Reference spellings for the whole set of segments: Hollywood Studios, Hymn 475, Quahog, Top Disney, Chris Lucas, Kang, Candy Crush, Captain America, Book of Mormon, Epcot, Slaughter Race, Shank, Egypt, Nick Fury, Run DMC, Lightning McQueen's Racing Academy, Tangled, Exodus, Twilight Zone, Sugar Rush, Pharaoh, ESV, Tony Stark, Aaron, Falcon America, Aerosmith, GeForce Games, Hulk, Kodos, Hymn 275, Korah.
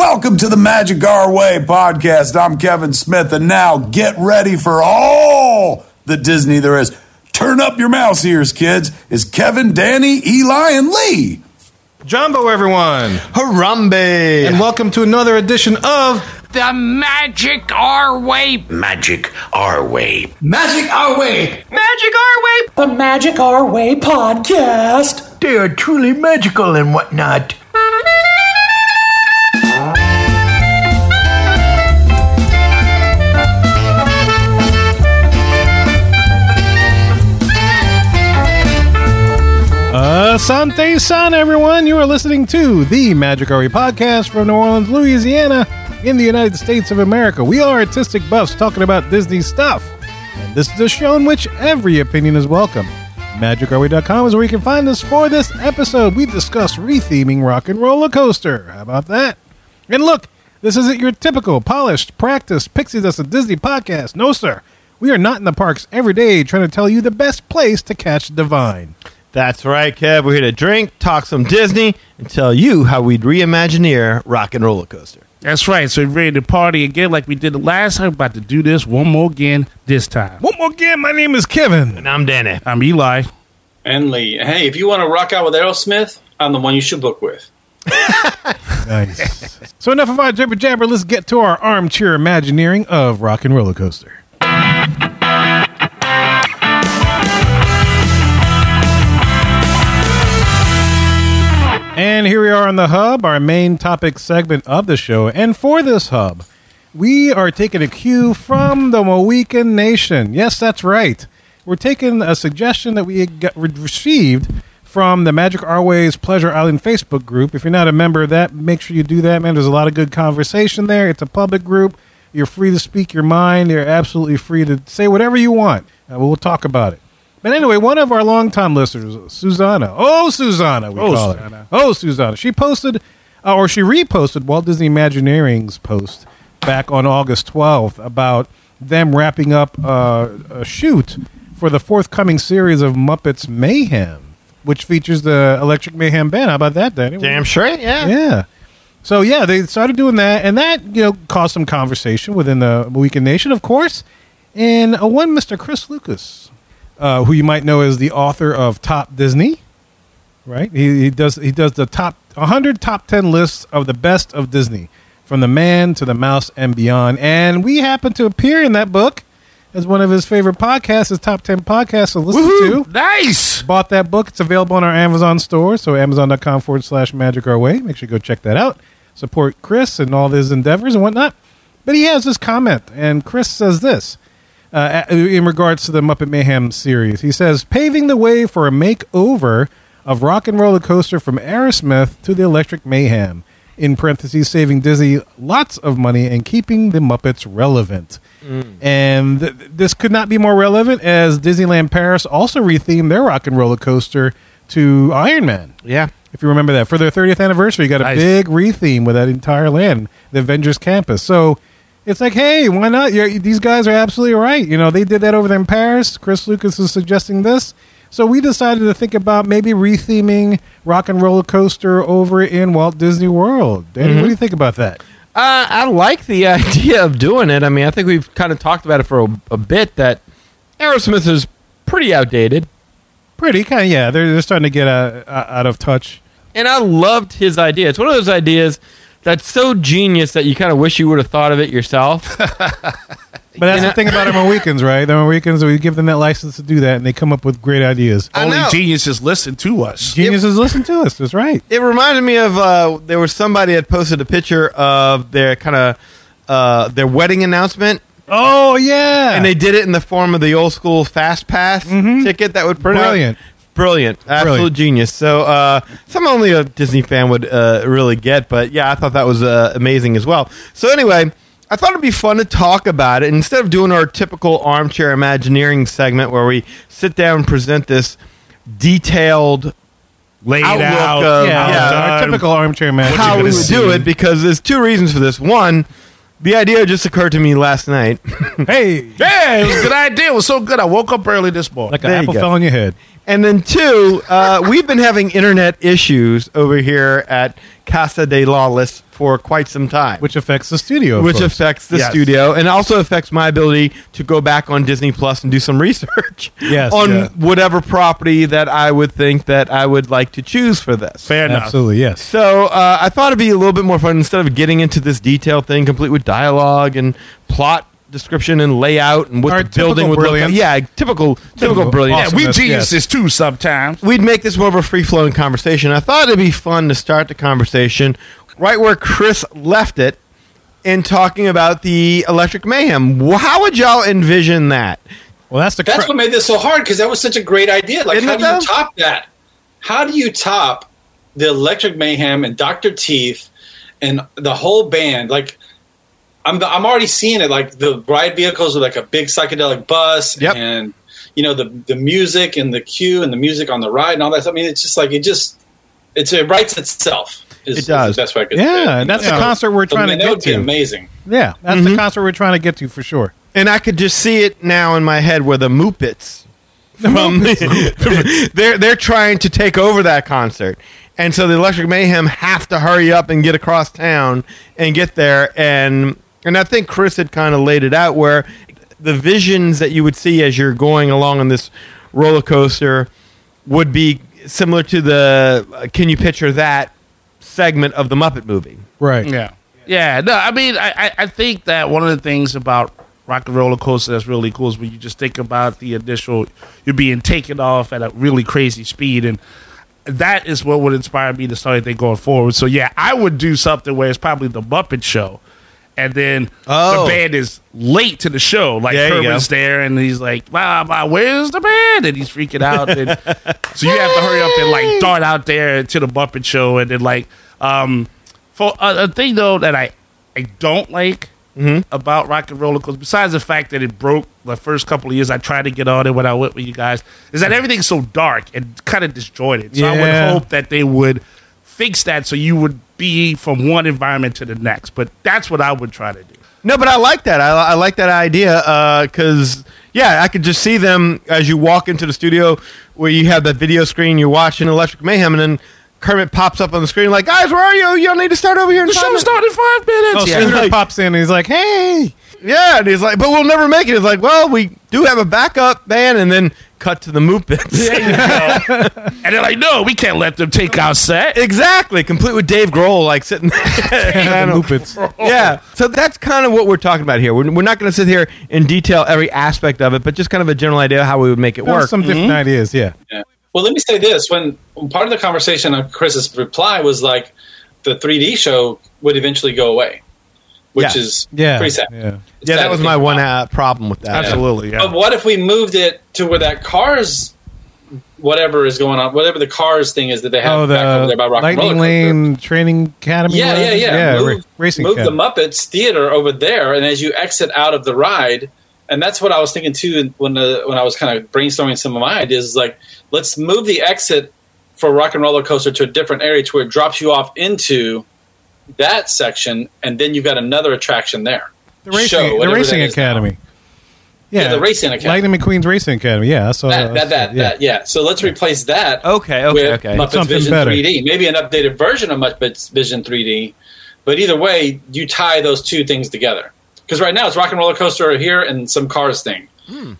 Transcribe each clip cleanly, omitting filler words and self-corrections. Welcome to the Magic Our Way podcast. I'm Kevin Smith, and now get ready for all the Disney there is. Turn up your mouse ears, kids. It's Kevin, Danny, Eli, and Lee. Jumbo, everyone. Harambe. And welcome to another edition of the Magic Our Way. Magic Our Way. Magic Our Way. Magic Our Way. The Magic Our Way podcast. They are truly magical and whatnot. Asante Sana, everyone. You are listening to the MagicR.E. podcast from New Orleans, Louisiana, in the United States of America. We are artistic buffs talking about Disney stuff. And this is a show in which every opinion is welcome. MagicR.E.com is where you can find us for this episode. We discuss retheming Rock and Roller Coaster. How about that? And look, this isn't your typical polished, practiced, pixie dust of Disney podcast. No, sir. We are not in the parks every day trying to tell you the best place to catch the vine. That's right, Kev. We're here to drink, talk some Disney, and tell you how we'd reimagineer Rock and Roller Coaster. That's right. So we're ready to party again like we did the last time. We're about to do this one more again this time. One more again. My name is Kevin. And I'm Danny. I'm Eli. And Lee. Hey, if you want to rock out with Aerosmith, I'm the one you should book with. Nice. So enough of our jibber-jabber. Let's get to our armchair imagineering of Rock and Roller Coaster. And here we are on the Hub, our main topic segment of the show. And for this Hub, we are taking a cue from the Mohican Nation. Yes, that's right. We're taking a suggestion that we received from the Magic Our Way's Pleasure Island Facebook group. If you're not a member of that, make sure you do that, man. There's a lot of good conversation there. It's a public group. You're free to speak your mind. You're absolutely free to say whatever you want. We'll talk about it. But anyway, one of our longtime listeners, Susanna. Oh, Susanna, we call her. Oh, Susanna. She posted, or she reposted Walt Disney Imagineering's post back on August 12th about them wrapping up a shoot for the forthcoming series of Muppets Mayhem, which features the Electric Mayhem band. How about that, Danny? Damn straight, yeah. Yeah. So, yeah, they started doing that, and that caused some conversation within the Mohican Nation, of course. And one Mr. Chris Lucas, who you might know as the author of Top Disney, right? He does the top 100 top 10 lists of the best of Disney, from the man to the mouse and beyond. And we happen to appear in that book as one of his favorite podcasts, his top 10 podcasts to listen to. Nice! Bought that book. It's available on our Amazon store, so amazon.com/magic our way. Make sure you go check that out. Support Chris and all his endeavors and whatnot. But he has this comment, and Chris says this. In regards to the Muppet Mayhem series, he says, paving the way for a makeover of Rock and Roller Coaster from Aerosmith to the Electric Mayhem, in parentheses, saving Disney lots of money and keeping the Muppets relevant. And this could not be more relevant, as Disneyland Paris also rethemed their Rock and Roller Coaster to Iron Man. Yeah. If you remember that. For their 30th anniversary, you got a big retheme with that entire land, the Avengers Campus. So it's like, hey, why not? These guys are absolutely right. You know, they did that over there in Paris. Chris Lucas is suggesting this. So we decided to think about maybe retheming Rock and Roller Coaster over in Walt Disney World. Danny, what do you think about that? I like the idea of doing it. I mean, I think we've kind of talked about it for a bit, that Aerosmith is pretty outdated. Pretty, kind of, yeah. They're starting to get out of touch. And I loved his idea. It's one of those ideas that's so genius that you kind of wish you would have thought of it yourself. But that's the thing about the Mohicans, right? The Mohicans, we give them that license to do that, and they come up with great ideas. Only geniuses listen to us. Geniuses listen to us. That's right. It reminded me of there was somebody that posted a picture of their kind of their wedding announcement. Oh yeah, and they did it in the form of the old school Fast Pass ticket that would print out. Brilliant. Absolute genius. So something only a Disney fan would really get. But yeah, I thought that was amazing as well. So anyway, I thought it'd be fun to talk about it. And instead of doing our typical armchair Imagineering segment where we sit down and present this detailed outlook of our typical armchair Imagineering, how we would do it, because there's two reasons for this. One, the idea just occurred to me last night. Hey. Yeah, it was a good idea. It was so good I woke up early this morning. Like an apple fell on your head. And then two, we've been having internet issues over here at Casa de Lawless for quite some time. Which affects the studio. Which affects the studio and also affects my ability to go back on Disney Plus and do some research on whatever property that I would think that I would like to choose for this. Fair enough. Absolutely, yes. So I thought it'd be a little bit more fun instead of getting into this detailed thing complete with dialogue and plot description and layout and what our the building would look like. Yeah, typical brilliance. Yeah, we geniuses too sometimes. We'd make this more of a free-flowing conversation. I thought it'd be fun to start the conversation right where Chris left it in talking about the Electric Mayhem. How would y'all envision that? Well, that's what made this so hard, because that was such a great idea. Like, how do you top that? How do you top the Electric Mayhem and Dr. Teeth and the whole band? Like, I'm already seeing it, like the ride vehicles with like a big psychedelic bus and, you know, the music and the cue and the music on the ride and all that stuff. I mean, it's just like, it writes itself. It does. That's what I could say. Yeah, that's the concert we're trying to get to. That would be amazing. Yeah, that's the concert we're trying to get to for sure. And I could just see it now in my head where the Muppets, they're trying to take over that concert. And so the Electric Mayhem have to hurry up and get across town and get there. And I think Chris had kind of laid it out where the visions that you would see as you're going along on this roller coaster would be similar to the Can You Picture That segment of the Muppet movie. Right. Yeah. Yeah. No, I mean, I think that one of the things about Rock and Roller Coaster that's really cool is when you just think about the initial, you're being taken off at a really crazy speed. And that is what would inspire me to start anything going forward. So, yeah, I would do something where it's probably the Muppet Show. And then the band is late to the show. Like, Kermit's there, and he's like, blah, blah, where's the band? And he's freaking out. And so you have to hurry up and, like, dart out there to the Muppet Show. And then, like, for a thing, though, that I don't like about Rock and Roller Coaster, besides the fact that it broke the first couple of years I tried to get on it when I went with you guys, is that everything's so dark and kind of disjointed. So I would hope that they would fix that so you would be from one environment to the next. But that's what I would try to do. No, but I like that. I like that idea because, I could just see them as you walk into the studio where you have that video screen, you're watching Electric Mayhem, and then Kermit pops up on the screen like, guys, where are you? Y'all need to start over here. The show started in 5 minutes. Sugar pops in and he's like, hey. Yeah, and he's like, but we'll never make it. It's like, well, we do have a backup band, and then cut to the Muppets. And they're like, no, we can't let them take our set. Exactly. Complete with Dave Grohl, like, sitting there. The Muppets. Yeah. So that's kind of what we're talking about here. We're not going to sit here and detail every aspect of it, but just kind of a general idea of how we would make it work. Some different ideas, yeah. Well, let me say this. When part of the conversation on Chris's reply was, like, the 3D show would eventually go away. Which is pretty sad. Yeah, that was my one problem with that. Absolutely. Yeah. But what if we moved it to where that Cars, whatever is going on, whatever the Cars thing is that they have back over there by Rock and Roller Coaster. Lightning Lane Training Academy. Move the Muppets Theater over there, and as you exit out of the ride, and that's what I was thinking too when I was kind of brainstorming some of my ideas, like, let's move the exit for Rock and Roller Coaster to a different area to where it drops you off into that section, and then you've got another attraction there. The Racing Academy. The Racing Academy. Lightning McQueen's Racing Academy. Yeah, I saw that. So let's replace that. Okay. Muppets something Vision better. 3D, maybe an updated version of Muppets Vision 3D. But either way, you tie those two things together because right now it's Rock and Roller Coaster here and some Cars thing.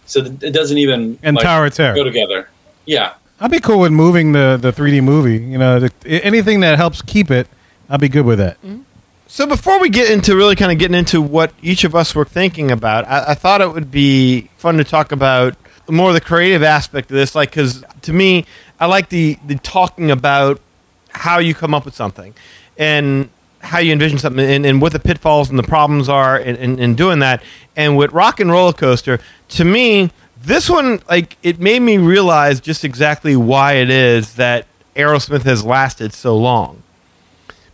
So it doesn't even Tower of Terror go together. Yeah, I'd be cool with moving the 3D movie. You know, anything that helps keep it. I'll be good with that. So before we get into really kind of getting into what each of us were thinking about, I thought it would be fun to talk about more of the creative aspect of this, like, because to me, I like the talking about how you come up with something and how you envision something and what the pitfalls and the problems are in doing that. And with Rock and Roller Coaster, to me, this one, like, it made me realize just exactly why it is that Aerosmith has lasted so long.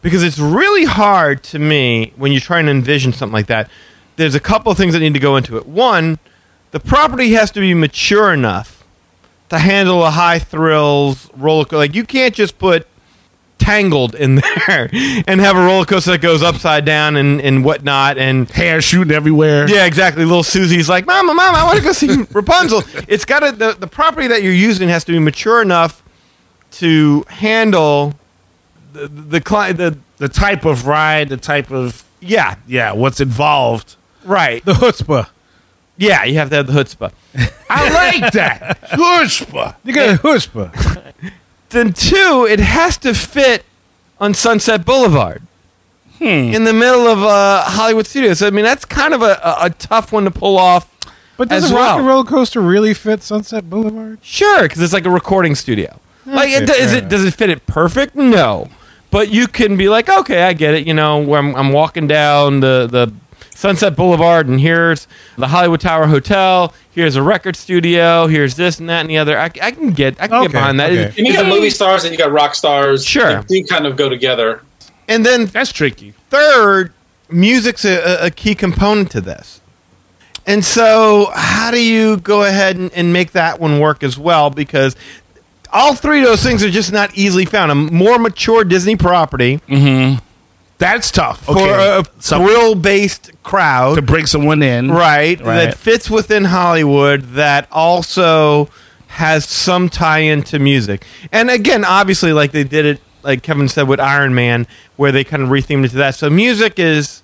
Because it's really hard to me when you're trying to envision something like that. There's a couple of things that need to go into it. One, the property has to be mature enough to handle a high thrills roller coaster. Like, you can't just put Tangled in there and have a roller coaster that goes upside down and whatnot, and hair shooting everywhere. Yeah, exactly. Little Susie's like, Mama, Mama, I want to go see Rapunzel. It's got to, the property that you're using has to be mature enough to handle the type of ride, the type of what's involved, right? The chutzpah. Yeah, you have to have the chutzpah. I like that. Chutzpah. You got a chutzpah. Then two, it has to fit on Sunset Boulevard in the middle of Hollywood Studios. So, I mean, that's kind of a tough one to pull off. But does Rock and Roller Coaster really fit Sunset Boulevard? Sure, because it's like a recording studio. That's like, does it fit it perfect? No, but you can be like, okay, I get it. You know, where I'm walking down the Sunset Boulevard, and here's the Hollywood Tower Hotel. Here's a record studio. Here's this and that and the other. I can get behind that. Okay. You got movie stars and you got rock stars. Sure, they kind of go together. And then that's tricky. Third, music's a key component to this. And so, how do you go ahead and make that one work as well? Because all three of those things are just not easily found. A more mature Disney property. Mm-hmm. That's tough for a thrill-based crowd to bring someone in, right? That fits within Hollywood, that also has some tie-in to music. And again, obviously, like they did it, like Kevin said with Iron Man, where they kind of rethemed it to that. So music is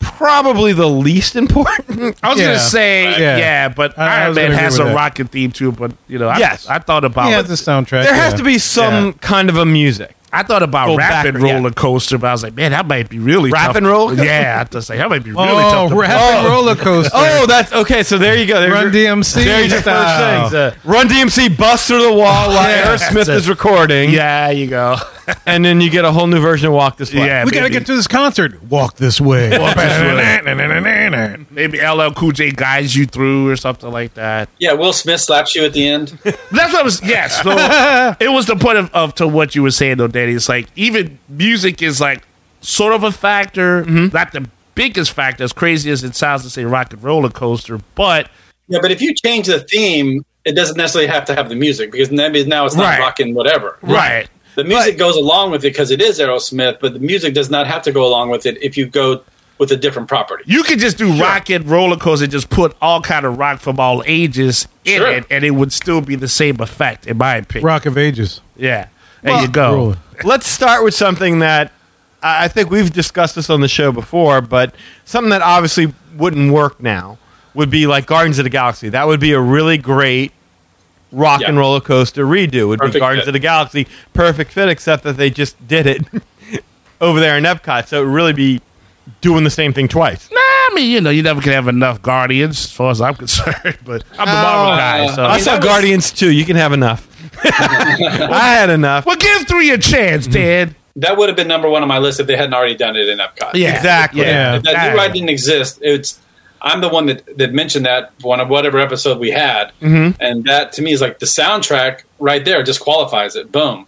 probably the least important. I was going to say, but Iron Man has a rocket theme too. But you know, I thought about it. The soundtrack. There has to be some kind of a music. I thought about Roller Coaster, but I was like, man, that might be really tough. Rap and Roll? Yeah, I was like, that might be really tough. Rap and Roller Coaster. Oh, that's okay. So there you go. There's Run DMC. There's your first things. Run DMC busts through the wall while Aerosmith is recording. Yeah, you go. And then you get a whole new version of Walk This Way. Yeah, we got to get to this concert. Walk This Way. Walk This Way. Maybe LL Cool J guides you through or something like that. Yeah, Will Smith slaps you at the end. That's what I was. Yes. Yeah, so it was the point of to what you were saying, though, Danny. It's like even music is like sort of a factor, not the biggest factor, as crazy as it sounds to say Rock and Roller Coaster, but. Yeah, but if you change the theme, it doesn't necessarily have to have the music because now it's not rocking whatever. Right. The music goes along with it because it is Aerosmith, but the music does not have to go along with it if you go with a different property. You could just do Rock and Roller Coaster and just put all kind of rock from all ages in it, and it would still be the same effect, in my opinion. Rock of Ages. Yeah. There you go. Rolling. Let's start with something that I think we've discussed this on the show before, but something that obviously wouldn't work now would be like Guardians of the Galaxy. That would be a really great Rock and Roller Coaster redo. It would be Guardians of the Galaxy. Perfect fit, except that they just did it over there in Epcot. So it would really be doing the same thing twice. Nah, I mean, you know, you never can have enough Guardians, as far as I'm concerned. But I'm a Marvel guy. So. I saw Guardians too. You can have enough. I had enough. Well, give three a chance, Dad. That would have been number one on my list if they hadn't already done it in Epcot. Yeah, exactly. Yeah. If that new ride didn't exist, I'm the one that mentioned that one of whatever episode we had, and that to me is like the soundtrack right there just qualifies it. Boom,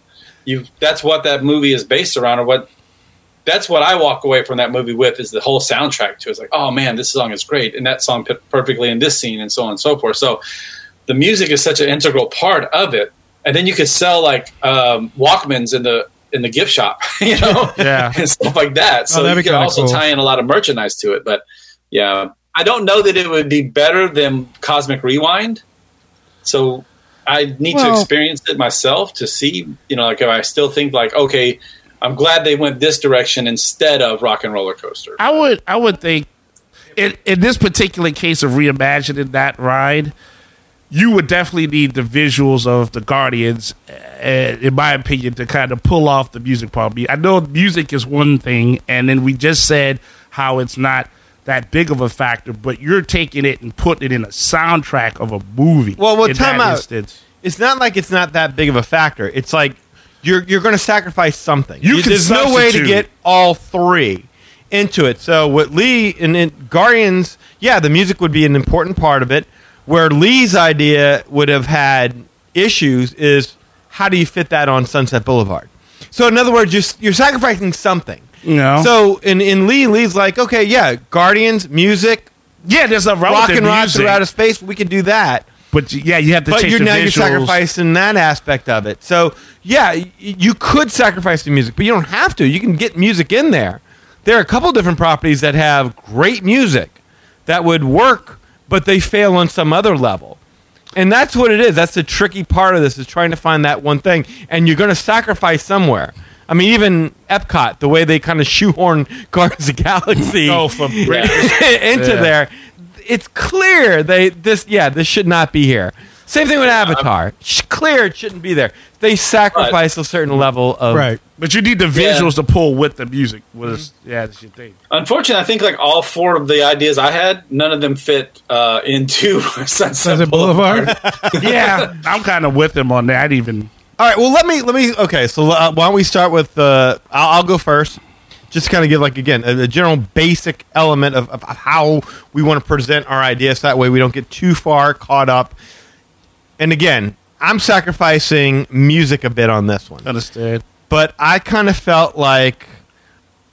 that's what that movie is based around, or that's what I walk away from that movie with is the whole soundtrack to it. It's like, oh man, this song is great, and that song fit perfectly in this scene, and so on and so forth. So the music is such an integral part of it, and then you could sell like Walkmans in the gift shop, you know, and stuff like that. So you could also tie in a lot of merchandise to it, but yeah. I don't know that it would be better than Cosmic Rewind, so I need to experience it myself to see, you know, like if I still think like, okay, I'm glad they went this direction instead of Rock and Roller Coaster. I would think in this particular case of reimagining that ride, you would definitely need the visuals of the Guardians, in my opinion, to kind of pull off the music part. I know music is one thing, and then we just said how it's not that big of a factor, but you're taking it and putting it in a soundtrack of a movie. Well, time out. Instance. It's not like it's not that big of a factor. It's like you're going to sacrifice something. There's no way to get all three into it. So what Lee and Guardians, the music would be an important part of it. Where Lee's idea would have had issues is how do you fit that on Sunset Boulevard? So in other words, you're sacrificing something. No. So in Lee's like, okay, Guardians, music, there's a rock and roll throughout outer space. We can do that, But yeah, you have to change the visuals. Now you're sacrificing that aspect of it. So yeah, you could sacrifice the music, but you don't have to. You can get music in there. There are a couple different properties that have great music that would work, but they fail on some other level. And that's what it is. That's the tricky part of this, is trying to find that one thing. And you're going to sacrifice somewhere. I mean, even Epcot, the way they kind of shoehorn Guardians of the Galaxy into there, it's clear this should not be here. Same thing with Avatar. Clear it shouldn't be there. They sacrifice a certain level of... Right. But you need the visuals to pull with the music. That's your thing. Unfortunately, I think like all four of the ideas I had, none of them fit into Sunset Boulevard. Yeah, I'm kind of with them on that even. All right, well, let me. Okay, so why don't we start with... I'll go first. Just kind of give, like, again, a general basic element of how we want to present our ideas. That way we don't get too far caught up. And again, I'm sacrificing music a bit on this one. Understood. But I kind of felt like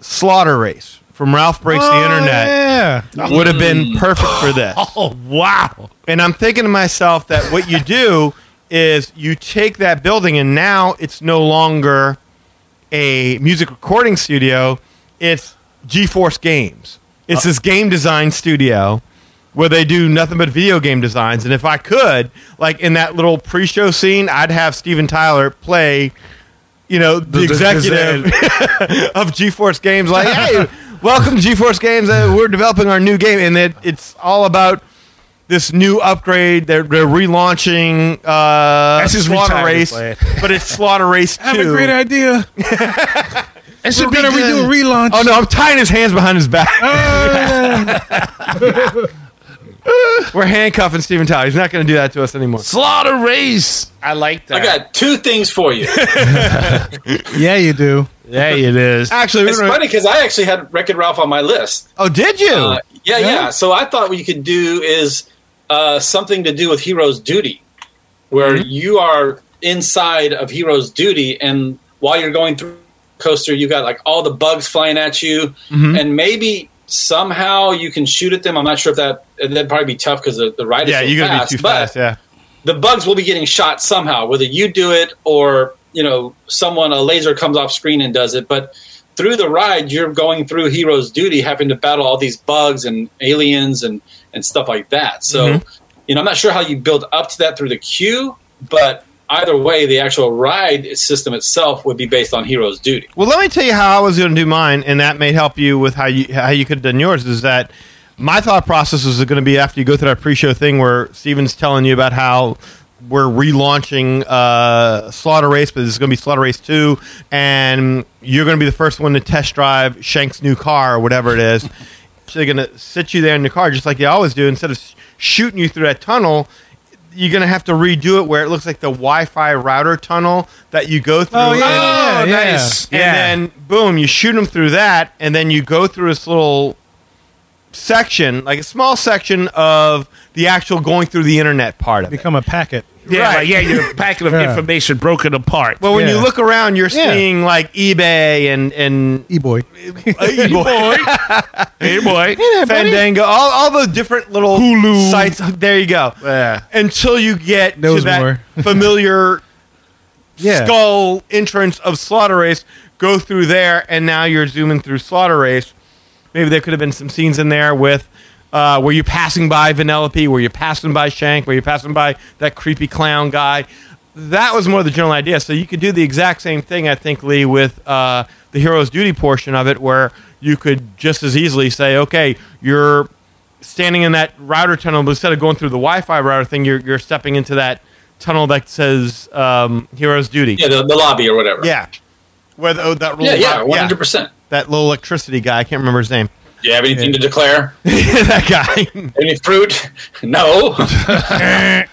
Slaughter Race from Ralph Breaks the Internet would have been perfect for this. Oh, wow. And I'm thinking to myself that what you do is you take that building, and now it's no longer a music recording studio. It's GeForce Games. It's this game design studio where they do nothing but video game designs. And if I could, like in that little pre-show scene, I'd have Steven Tyler play, the executive of GeForce Games. Like, hey, welcome to GeForce Games. We're developing our new game. And it's all about this new upgrade. They're relaunching Slaughter Race. But it's Slaughter Race 2. I have a great idea. It should be redo a relaunch. Oh, no, I'm tying his hands behind his back. We're handcuffing Steven Tyler. He's not going to do that to us anymore. Slaughter Race. I like that. I got two things for you. Yeah, you do. Yeah, it is. Actually, it's funny because I actually had Wreck-It Ralph on my list. Oh, did you? Yeah. So I thought what you could do is something to do with Hero's Duty, where you are inside of Hero's Duty, and while you're going through the coaster, you got like all the bugs flying at you, and maybe somehow you can shoot at them. I'm not sure if that'd probably be tough because the ride is fast. Be too fast. Yeah, the bugs will be getting shot somehow, whether you do it or a laser comes off screen and does it. But through the ride, you're going through Hero's Duty, having to battle all these bugs and aliens and stuff like that. So I'm not sure how you build up to that through the queue, but either way, the actual ride system itself would be based on Hero's Duty. Well, let me tell you how I was going to do mine, and that may help you with how you could have done yours, is that my thought process is going to be after you go through that pre-show thing where Steven's telling you about how we're relaunching Slaughter Race, but it's going to be Slaughter Race 2, and you're going to be the first one to test drive Shank's new car or whatever it is. So they're going to sit you there in your car just like they always do. Instead of shooting you through that tunnel, you're going to have to redo it where it looks like the Wi-Fi router tunnel that you go through. Oh, yeah. Nice. Yeah. And then, boom, you shoot them through that, and then you go through this little section, like a small section of the actual going through the internet part of it. Become a packet. Yeah, right. You're a packet of information broken apart. Well, when you look around, you're seeing like eBay and eBoy. eBoy. Yeah, Fandango. All the different little Hulu sites. There you go. Yeah. Until you get to that familiar skull entrance of Slaughter Race, go through there, and now you're zooming through Slaughter Race. Maybe there could have been some scenes in there with where you're passing by Vanellope, where you're passing by Shank, where you're passing by that creepy clown guy. That was more the general idea. So you could do the exact same thing, I think, Lee, with the Hero's Duty portion of it, where you could just as easily say, okay, you're standing in that router tunnel, but instead of going through the Wi-Fi router thing, you're stepping into that tunnel that says Hero's Duty. Yeah, the lobby or whatever. Yeah. That 100%. Yeah. That little electricity guy. I can't remember his name. Do you have anything to declare? That guy. Any fruit? No. I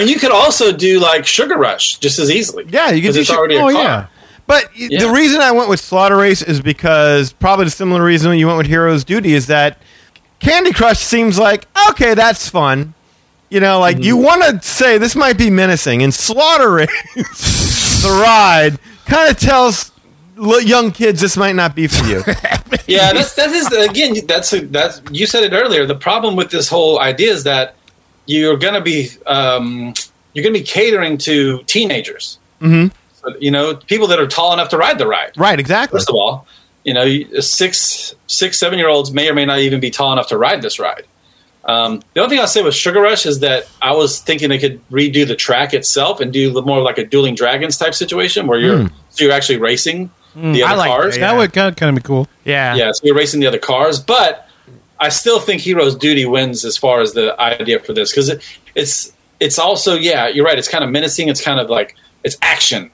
mean, you could also do like Sugar Rush just as easily. Yeah, you could do a car. Yeah. But the reason I went with Slaughter Race is because probably the similar reason you went with Hero's Duty is that Candy Crush seems like, okay, that's fun. You want to say this might be menacing. And Slaughter Race, the ride, kind of tells young kids this might not be for you. Yeah, that is again. That's you said it earlier. The problem with this whole idea is that you're gonna be catering to teenagers. Mm-hmm. So, you know, people that are tall enough to ride the ride. Right, exactly. First of all, you know, 6, 7 year olds may or may not even be tall enough to ride this ride. The only thing I'll say with Sugar Rush is that I was thinking they could redo the track itself and do more like a Dueling Dragons type situation where you're actually racing the other cars. That would kind of be cool. Yeah. Yeah, so you're racing the other cars. But I still think Hero's Duty wins as far as the idea for this because it's also, yeah, you're right. It's kind of menacing. It's kind of like it's action,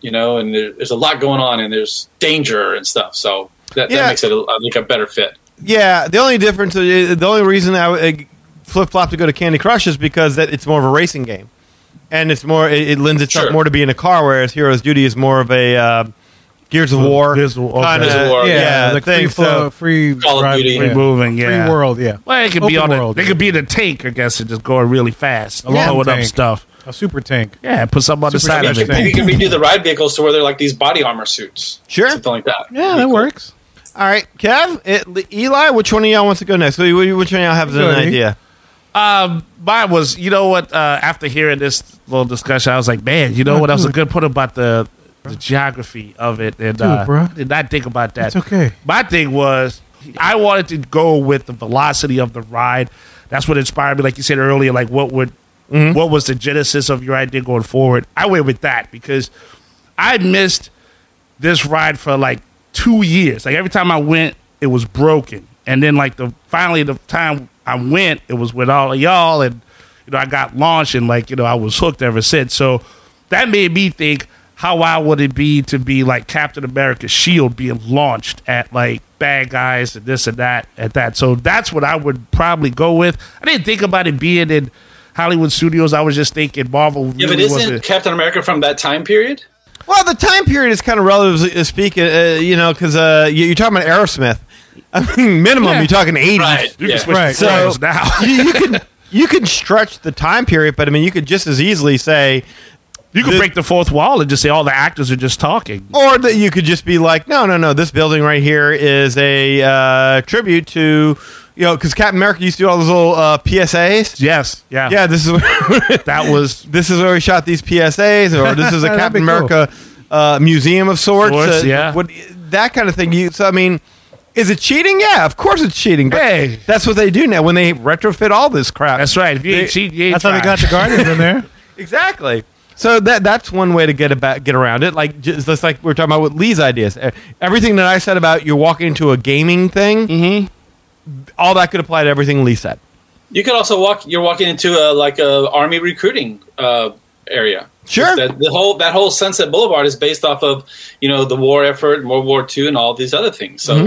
you know, and there's a lot going on and there's danger and stuff. So that makes it, I think, a better fit. Yeah, the only difference, the only reason I flip-flop to go to Candy Crush is because it's more of a racing game. And it's more, it lends itself more to being in a car, whereas Hero's Duty is more of a Gears of War. Gears of War. Yeah, like thing, free moving. Free world, yeah. Well, it could be on world, it could be in a tank, I guess, and just go really fast, blowing up stuff. A super tank. Yeah, put something on the side of it. You can redo the ride vehicles to where they're like these body armor suits. Sure. Something like that. Yeah, that works. All right, Kev, Eli, which one of y'all wants to go next? Which one of y'all has an idea? Mine was, you know what, after hearing this little discussion, I was like, man, you know what? That was a good point about the geography of it. And I did not think about that. It's okay. My thing was, I wanted to go with the velocity of the ride. That's what inspired me, like you said earlier, like what was the genesis of your idea going forward? I went with that because I missed this ride for like 2 years. Like every time I went, it was broken, and then like finally the time I went, it was with all of y'all, and you know I got launched, and like you know I was hooked ever since. So that made me think, how wild would it be to be like Captain America's shield being launched at like bad guys and this and that at that? So that's what I would probably go with. I didn't think about it being in Hollywood Studios. I was just thinking Marvel. Yeah, really, but isn't Captain America from that time period? Well, the time period is kind of relative speaking, you know, because you're talking about Aerosmith. I mean, minimum, you're talking 80s. Right. You can switch to now. you can stretch the time period, but I mean, you could just as easily say you could break the fourth wall and just say all the actors are just talking, or that you could just be like, no, this building right here is a tribute to. You know, because Captain America used to do all those little PSAs. Yes. Yeah. Yeah. This is this is where we shot these PSAs, or this is a Captain America museum of sorts. Yeah. That kind of thing. So I mean, is it cheating? Yeah, of course it's cheating. But that's what they do now when they retrofit all this crap. That's right. If you ain't cheat, you ain't try. How they got the Guardians in there. Exactly. So that's one way to get around it. Like just like we were talking about with Lee's ideas. Everything that I said about you're walking into a gaming thing. Mm-hmm. All that could apply to everything Lee said. You could also you're walking into a army recruiting area. Sure. That whole Sunset Boulevard is based off of, you know, the war effort, and World War II, and all these other things. So, you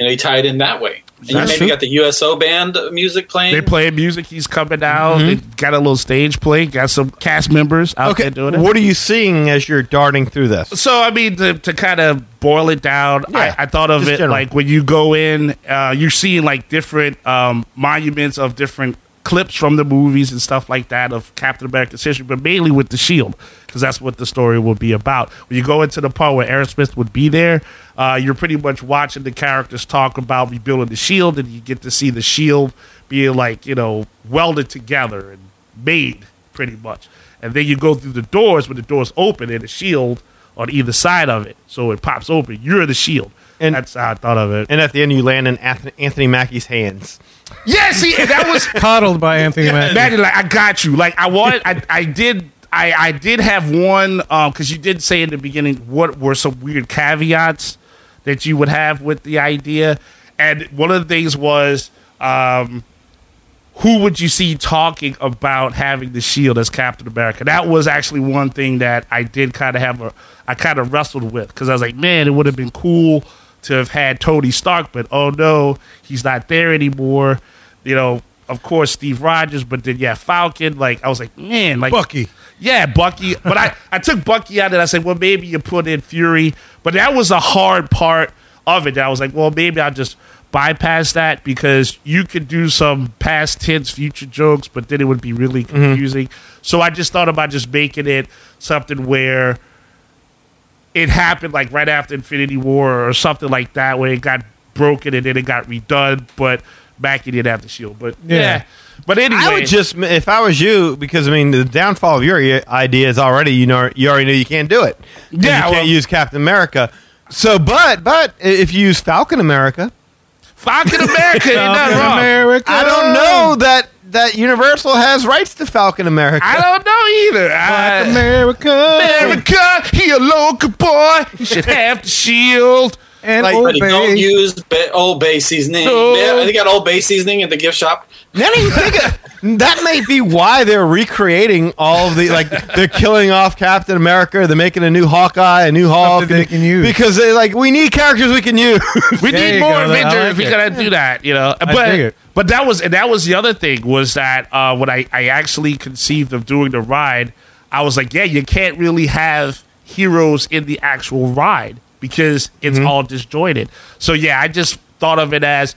know, you tie it in that way. And you maybe got the USO band music playing. They play music. He's coming out. Mm-hmm. They got a little stage play. Got some cast members out there doing it. What are you seeing as you're darting through this? So, I mean, to kind of boil it down, I thought of it like when you go in, you're seeing like different monuments of different clips from the movies and stuff like that of Captain America's history, but mainly with the shield, because that's what the story will be about. When you go into the part where Aerosmith would be there, you're pretty much watching the characters talk about rebuilding the shield, and you get to see the shield being like, you know, welded together and made pretty much. And then you go through the doors, when the doors open, and the shield on either side of it. So it pops open. You're the shield. And that's how I thought of it. And at the end, you land in Anthony Mackie's hands. Yeah, see, that was coddled by Anthony Mackie. Mackie, like, I got you. Like, I did have one, because you did say in the beginning what were some weird caveats that you would have with the idea. And one of the things was, who would you see talking about having the shield as Captain America? That was actually one thing that I did kind of I wrestled with, because I was like, man, it would have been cool to have had Tony Stark, but oh no, he's not there anymore. You know, of course, Steve Rogers, but then Falcon. Like I was like, man, like Bucky. Yeah, Bucky. But I took Bucky out, and I said, well, maybe you put in Fury. But that was a hard part of it. I was like, well, maybe I'll just bypass that, because you could do some past tense future jokes, but then it would be really confusing. Mm-hmm. So I just thought about just making it something where it happened like right after Infinity War or something like that, where it got broken and then it got redone, but back, you did have the shield. But yeah. But anyway, I would just, if I was you, because I mean, the downfall of your idea is already, you know, you already knew you can't do it. Yeah, you can't use Captain America. So, but if you use Falcon America, you're not wrong. America. I don't know that Universal has rights to Falcon America. I don't know either. Like America, he a local boy. He should have the shield. And like, Old Bay. Don't use Old Bay Seasoning. Oh. They got Old Bay Seasoning at the gift shop. Now that you think that may be why they're recreating all of the, like, they're killing off Captain America. They're making a new Hawkeye, a new Hulk. They can use. Because they're like, we need characters we can use. We need more Avengers. We gotta do that, you know. But that was the other thing, was that when I actually conceived of doing the ride, I was like, yeah, you can't really have heroes in the actual ride because it's all disjointed. So yeah, I just thought of it as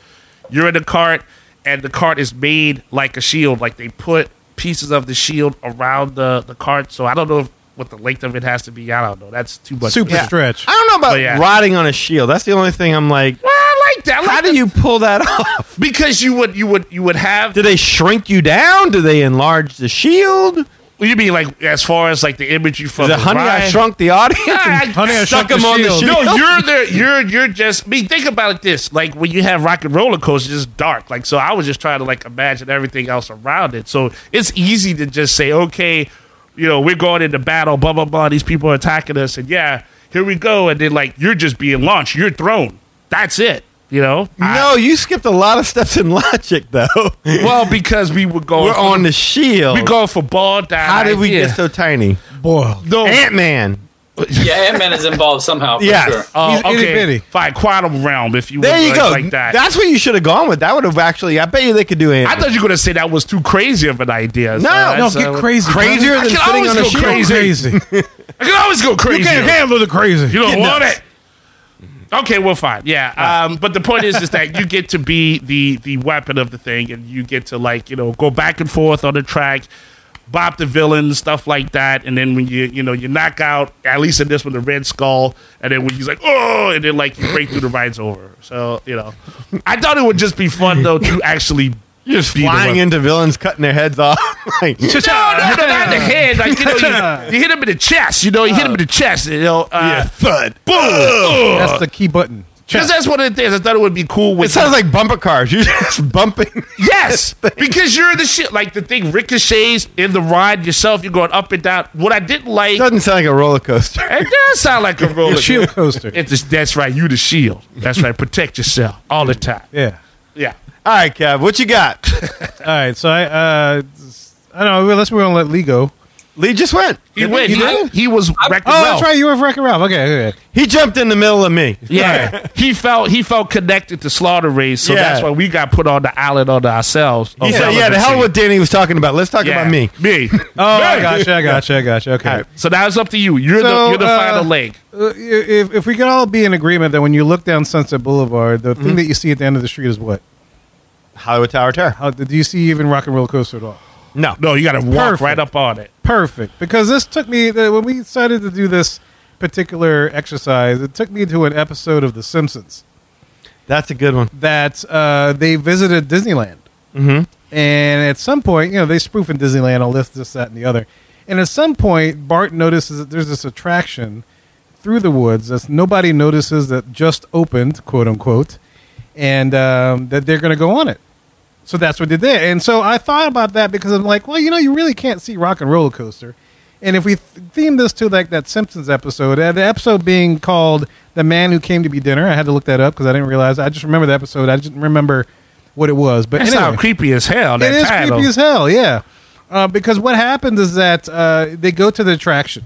you're in the cart. And the cart is made like a shield. Like, they put pieces of the shield around the cart. So I don't know what the length of it has to be. I don't know. That's too much. Super stretch. I don't know about riding on a shield. That's the only thing I'm like. Well, I like that. How do you pull that off? Because you would have. Do they shrink you down? Do they enlarge the shield? Well, you mean like as far as like the imagery from the Honey Ryan? I Shrunk the Audience? Honey, I Shrunk the Shield. No, you're there. You're just. I mean, think about it this: like when you have Rock and Roller Coaster, it's dark. Like, so I was just trying to like imagine everything else around it. So it's easy to just say, okay, you know, we're going into battle, blah blah blah. These people are attacking us, and yeah, here we go. And then like you're just being launched, you're thrown. That's it. You know? You skipped a lot of steps in logic, though. Well, because we're on the shield. We go for boiled down. How did we get so tiny? Boiled. No. Ant-Man. Yeah, Ant-Man is involved somehow. Yeah. Sure. Okay. Fine. Quantum Realm, if you would go. Like that. That's what you should have gone with. That would have actually. I bet you they could do Ant-Man. I thought you were going to say that was too crazy of an idea. Get crazy. Crazier than sitting on a shield. Crazy. I can always go crazy. You can't handle the crazy. You don't want it. Okay, well, fine. Yeah, but the point is that you get to be the weapon of the thing, and you get to, like, you know, go back and forth on the track, bop the villains, stuff like that, and then when you knock out, at least in this one, the Red Skull, and then when he's like, oh, and then, like, you break through, the ride's over. So, you know. I thought it would just be fun, though, to actually... You're just flying into villains, cutting their heads off. Like, no, not the head. Like, you know, you hit him in the chest. You know, you hit him in the chest. You know, thud, boom. That's the key button. Because that's one of the things I thought it would be cool with. It sounds like bumper cars. You're just bumping. Yes, because you're the shit. Like, the thing ricochets in the ride yourself. You're going up and down. What I didn't like. Doesn't sound like a roller coaster. It does sound like a roller coaster. Shield coaster. That's right. You the shield. That's right. Protect yourself all the time. Yeah. Yeah. All right, Kev, what you got? All right, so I don't know. Unless we're going to let Lee go. Lee just went. He went. He was Wreck-It Ralph. Oh, that's right. You were Wreck-It Ralph. Okay. He jumped in the middle of me. Yeah. Right. He felt connected to Slaughter Race, so that's why we got put on the island on ourselves. He said, the hell with Danny was talking about. Let's talk about me. Me. Oh, I gotcha. Okay. Right. So now it's up to you. You're the final leg. If we can all be in agreement that when you look down Sunset Boulevard, the thing that you see at the end of the street is what? Hollywood Tower. Do you see even Rock and Roller Coaster at all? No, you got to walk right up on it. Perfect. Because this took me, when we decided to do this particular exercise, it took me to an episode of The Simpsons. That's a good one. That they visited Disneyland. Mm-hmm. And at some point, you know, they spoof in Disneyland, all this, that, and the other. And at some point, Bart notices that there's this attraction through the woods that nobody notices that just opened, quote unquote, and that they're going to go on it. So that's what they did. And so I thought about that because I'm like, well, you know, you really can't see Rock and Roller Coaster. And if we theme this to like that Simpsons episode, the episode being called The Man Who Came to Be Dinner. I had to look that up because I didn't realize. I just remember the episode. I didn't remember what it was. But anyway, sounds creepy as hell. That it is title. Creepy as hell, yeah. Because what happens is that they go to the attraction.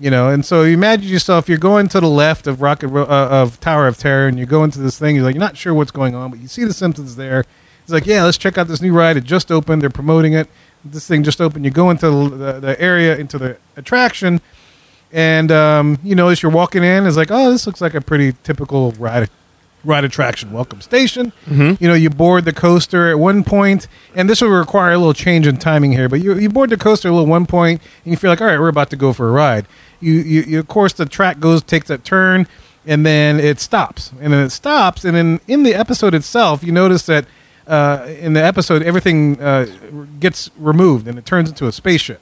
You know, and so you imagine yourself, you're going to the left of of Tower of Terror, and you go into this thing, you're like, you're not sure what's going on, but you see the Simpsons there. It's like, yeah, let's check out this new ride. It just opened. They're promoting it. This thing just opened. You go into the area, into the attraction, and, you know, as you're walking in, it's like, oh, this looks like a pretty typical ride attraction. Welcome station. Mm-hmm. You know, you board the coaster at one point, and this will require a little change in timing here, but you board the coaster at one point, and you feel like, all right, we're about to go for a ride. You of course the track takes that turn, and then it stops. And then in the episode itself, you notice that in the episode, everything gets removed and it turns into a spaceship.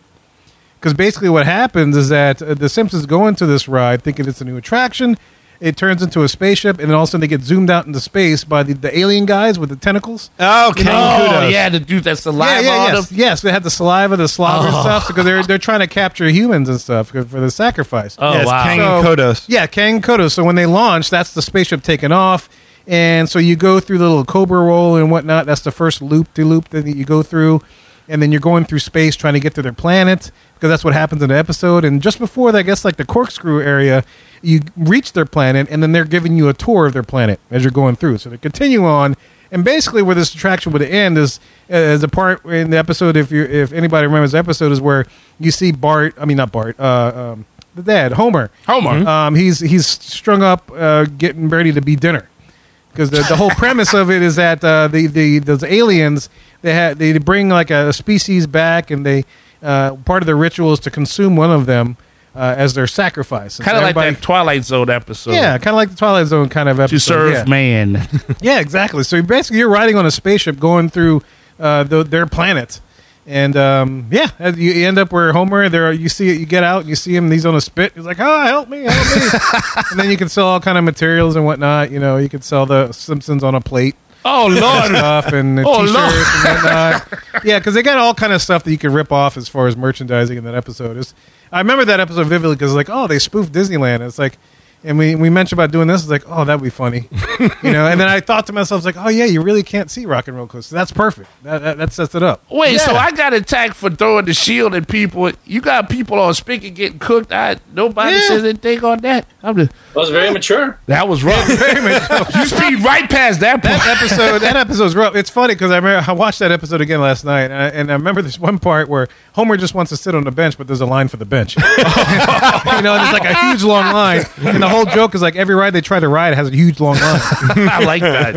Because basically what happens is that the Simpsons go into this ride thinking it's a new attraction. It turns into a spaceship, and then all of a sudden they get zoomed out into space by the alien guys with the tentacles. Oh, okay. Oh, yeah, the dude that's saliva. Yes, they had the saliva, the slobber and stuff, because they're trying to capture humans and stuff for the sacrifice. Oh, yes, wow. Kang and Kodos. Yeah, Kang and Kodos. So when they launch, that's the spaceship taking off, and so you go through the little cobra roll and whatnot. That's the first loop-de-loop that you go through, and then you're going through space trying to get to their planet, because that's what happens in the episode. And just before, I guess, like the corkscrew area, you reach their planet, and then they're giving you a tour of their planet as you're going through. So they continue on, and basically where this attraction would end is a part in the episode, if anybody remembers the episode, is where you see the dad, Homer. Mm-hmm. He's strung up getting ready to be dinner. Because the whole premise of it is that those aliens, they bring like a species back, and they part of their ritual is to consume one of them as their sacrifice. Kind of like that Twilight Zone episode. Yeah, kind of like the Twilight Zone kind of episode. To serve man. Yeah, exactly. So basically you're riding on a spaceship going through their planet. And you end up where Homer, you get out and you see him, and he's on a spit. He's like, oh, help me. And then you can sell all kind of materials and whatnot. You know, you could sell the Simpsons on a plate. Oh, Lord. And T-shirts and whatnot. Yeah, because they got all kind of stuff that you can rip off as far as merchandising in that episode. I remember that episode vividly because, like, oh, they spoofed Disneyland. And it's like, and we mentioned about doing this. It's like, oh, that'd be funny. You know, and then I thought to myself, like, oh, yeah, you really can't see Rock and Roll Coaster. That's perfect. That sets it up. Wait, So I got attacked for throwing the shield at people. You got people on spigot getting cooked. Nobody says anything on that. That was very mature. That was rough. You speed right past that part. That episode's rough. It's funny because I watched that episode again last night, and I remember this one part where Homer just wants to sit on the bench, but there's a line for the bench. You know, and it's like a huge long line, and the whole joke is like every ride they try to ride has a huge long line. I like that.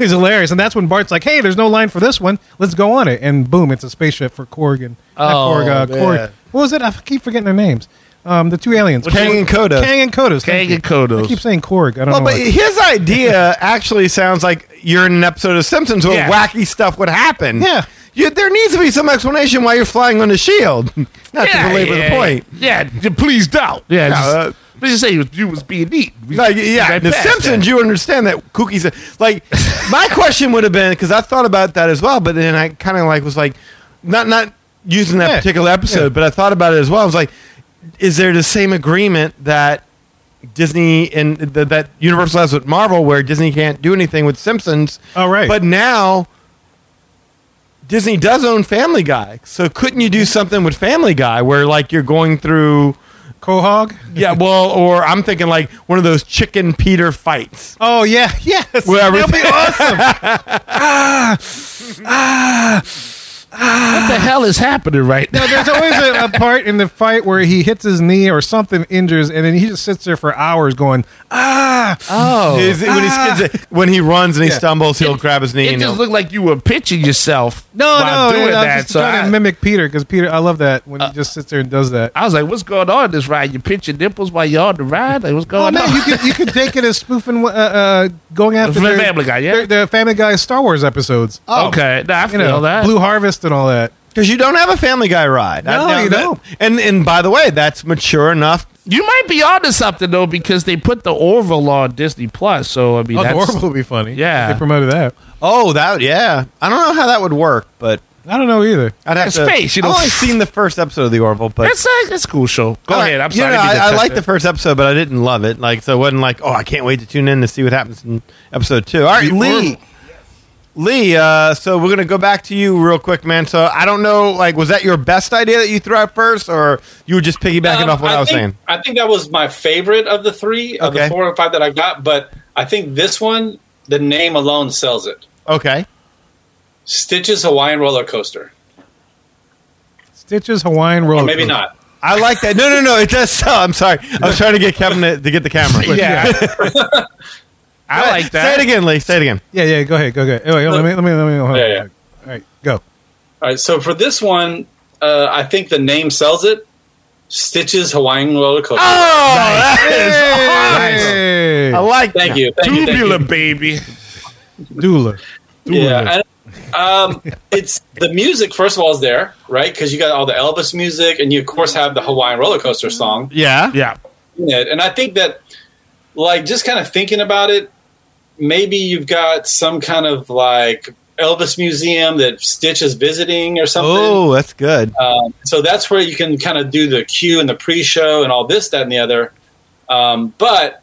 It's hilarious. And that's when Bart's like, hey, there's no line for this one. Let's go on it. And boom, it's a spaceship for Corgan. What was it? I keep forgetting their names. The two aliens. Kang and Kodos. I keep saying Korg. I don't know. But his idea actually sounds like you're in an episode of Simpsons where wacky stuff would happen. Yeah. There needs to be some explanation why you're flying on the shield. Not to belabor the point. Yeah, please doubt. Yeah. Let's just say you was being neat. The Simpsons, you understand that cookies. Like, my question would have been, because I thought about that as well, but then I kind of like was like, not using that particular episode, but I thought about it as well. I was like, is there the same agreement that Disney and that Universal has with Marvel, where Disney can't do anything with Simpsons? Oh, right. But now Disney does own Family Guy, so couldn't you do something with Family Guy where like you're going through Quahog? Yeah, well, or I'm thinking like one of those Chicken Peter fights. Oh, yeah, yes. That'll be awesome. What the hell is happening right now? There's always a part in the fight where he hits his knee or something injures, and then he just sits there for hours going, when he runs and he stumbles, he'll grab his knee. It just looked like you were pitching yourself. I'm just trying to mimic Peter, because Peter, I love that when he just sits there and does that. I was like, what's going on in this ride? You pinch your nipples while you're on the ride? Like, what's going on? You could take it as spoofing, going after the Family Guy, the Family Guy Star Wars episodes. Oh, okay, I feel that. Blue Harvest and all that. Because you don't have a Family Guy ride. No, you don't. And by the way, that's mature enough. You might be onto something, though, because they put The Orville on Disney+. So, I mean, The Orville would be funny. Yeah. They promoted that. Oh, yeah. I don't know how that would work, but I don't know either. Space, I've only seen the first episode of The Orville, but that's a cool show. Go ahead. I'm sorry. I liked the first episode, but I didn't love it. Like, so it wasn't like, oh, I can't wait to tune in to see what happens in episode 2. All right, Lee, so we're going to go back to you real quick, man. So I don't know, like, was that your best idea that you threw out first, or you were just piggybacking off what I was saying? I think that was my favorite of the three, of the four or five that I got, but I think this one, the name alone sells it. Okay. Stitch's Hawaiian Roller Coaster. Stitch's Hawaiian Roller Coaster. Or maybe not. I like that. No, it does sell. I'm sorry. I was trying to get Kevin to get the camera. Yeah. I like that. Say it again, Lee. Say it again. Yeah. Go ahead. Go. Anyway, let me. Hold on. Yeah. All right, go. All right. So for this one, I think the name sells it. Stitch's Hawaiian Roller Coaster. Oh, that is awesome. I like that. Thank you. Tubular, baby. Doula. Yeah. And, it's the music, first of all, is there, right? Because you got all the Elvis music, and you, of course, have the Hawaiian Roller Coaster song. Yeah. Yeah. And I think that, like, just kind of thinking about it, maybe you've got some kind of, like, Elvis Museum that Stitch is visiting or something. Oh, that's good. So that's where you can kind of do the queue and the pre-show and all this, that, and the other. But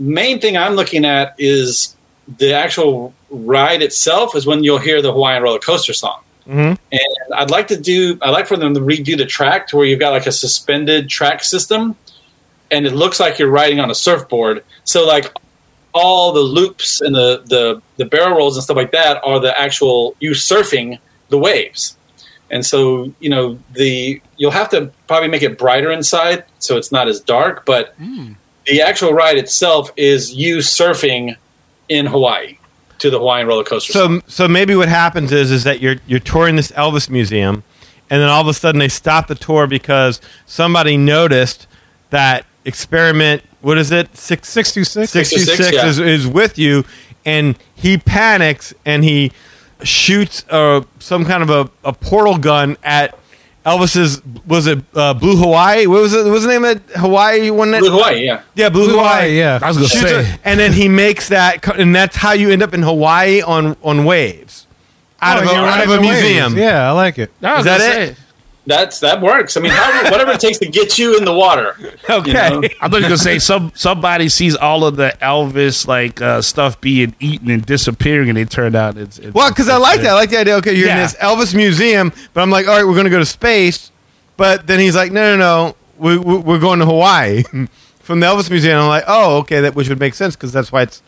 main thing I'm looking at is the actual ride itself is when you'll hear the Hawaiian Roller Coaster song. Mm-hmm. And I'd like for them to redo the track to where you've got like a suspended track system, and it looks like you're riding on a surfboard. So like all the loops and the barrel rolls and stuff like that are the actual you surfing the waves. And so, you know, you'll have to probably make it brighter inside so it's not as dark, but the actual ride itself is you surfing in Hawaii to the Hawaiian Roller Coaster. So maybe what happens is that you're touring this Elvis Museum, and then all of a sudden they stop the tour because somebody noticed that experiment, what is it? 626? 626 is with you, and he panics and he shoots some kind of a portal gun at Elvis's, was it Blue Hawaii? What was the name of it? Hawaii one night? Blue Hawaii, yeah. Yeah, Blue Hawaii, yeah. I was going to say. And then he makes that, and that's how you end up in Hawaii on waves. Out of a museum. Waves. Yeah, I like it. Is that it? That works. I mean, whatever it takes to get you in the water. Okay. You know? I thought you were going to say somebody sees all of the Elvis like stuff being eaten and disappearing, and it turned out it's well, because I like that. I like the idea. Okay, you're in this Elvis museum, but I'm like, all right, we're going to go to space, but then he's like, no, we're going to Hawaii from the Elvis museum. I'm like, oh, okay, which would make sense because that's why it's.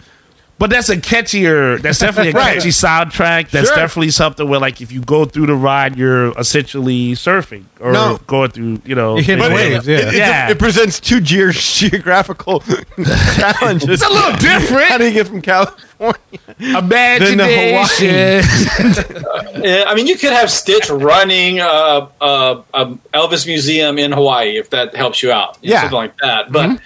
But that's definitely a catchy soundtrack. That's definitely something where, like, if you go through the ride, you're essentially surfing or going through, you know. You hit waves, It presents two geographical challenges. It's a little different. How do you get from California? Imagine Hawaii. I mean, you could have Stitch running Elvis Museum in Hawaii, if that helps you out. You know, something like that. But. Mm-hmm.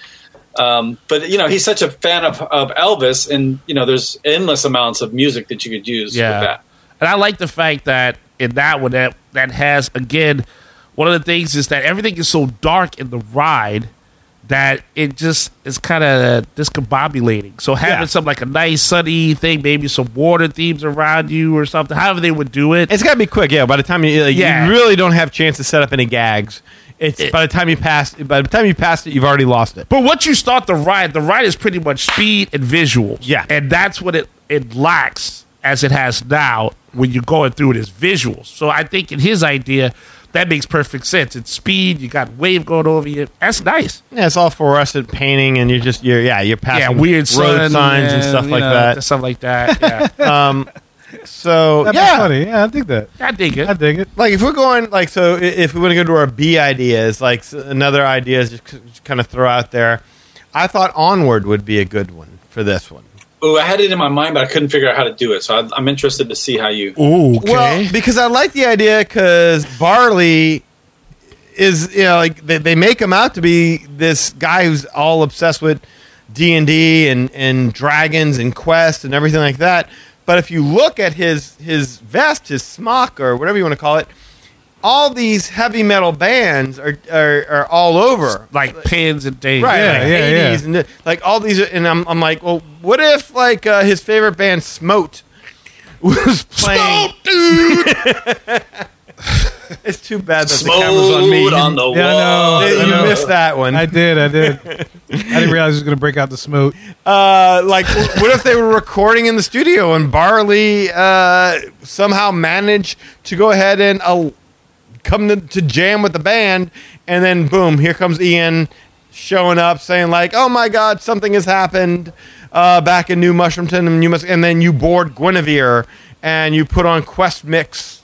But you know, he's such a fan of Elvis, and you know, there's endless amounts of music that you could use with that. And I like the fact that in that one that has, again, one of the things is that everything is so dark in the ride that it just is kind of discombobulating. So having some like a nice sunny thing, maybe some water themes around you or something, however they would do it. It's got to be quick, by the time you really don't have a chance to set up any gags. By the time you pass it, you've already lost it. But once you start the ride is pretty much speed and visuals. Yeah, and that's what it lacks as it has now when you're going through it is visuals. So I think in his idea, that makes perfect sense. It's speed. You got wave going over you. That's nice. Yeah, it's all fluorescent painting, and you're passing weird road signs and stuff like that. Stuff like that. Yeah. So that'd be funny. Yeah, I dig that. I dig it. Like if we're going, like, so if we want to go to our B ideas, like another idea is just kind of throw out there. I thought Onward would be a good one for this one. Oh, I had it in my mind, but I couldn't figure out how to do it. So I'm interested to see how you. Oh, okay. Well, because I like the idea because Barley is, you know, like they make him out to be this guy who's all obsessed with D&D and dragons and quests and everything like that. But if you look at his vest, his smock, or whatever you want to call it, all these heavy metal bands are all over, like pins and things, right? Yeah, like '80s and like all these. And I'm like, well, what if like his favorite band Smote was playing? Smote, dude. It's too bad that Smote the camera's on me. On the wall. You missed that one. I did. I didn't realize he was going to break out the Smote. Like, what if they were recording in the studio and Barley somehow managed to go ahead and come to jam with the band, and then boom, here comes Ian showing up saying like, oh my God, something has happened back in New Mushroomton, and then you board Guinevere and you put on Quest Mix.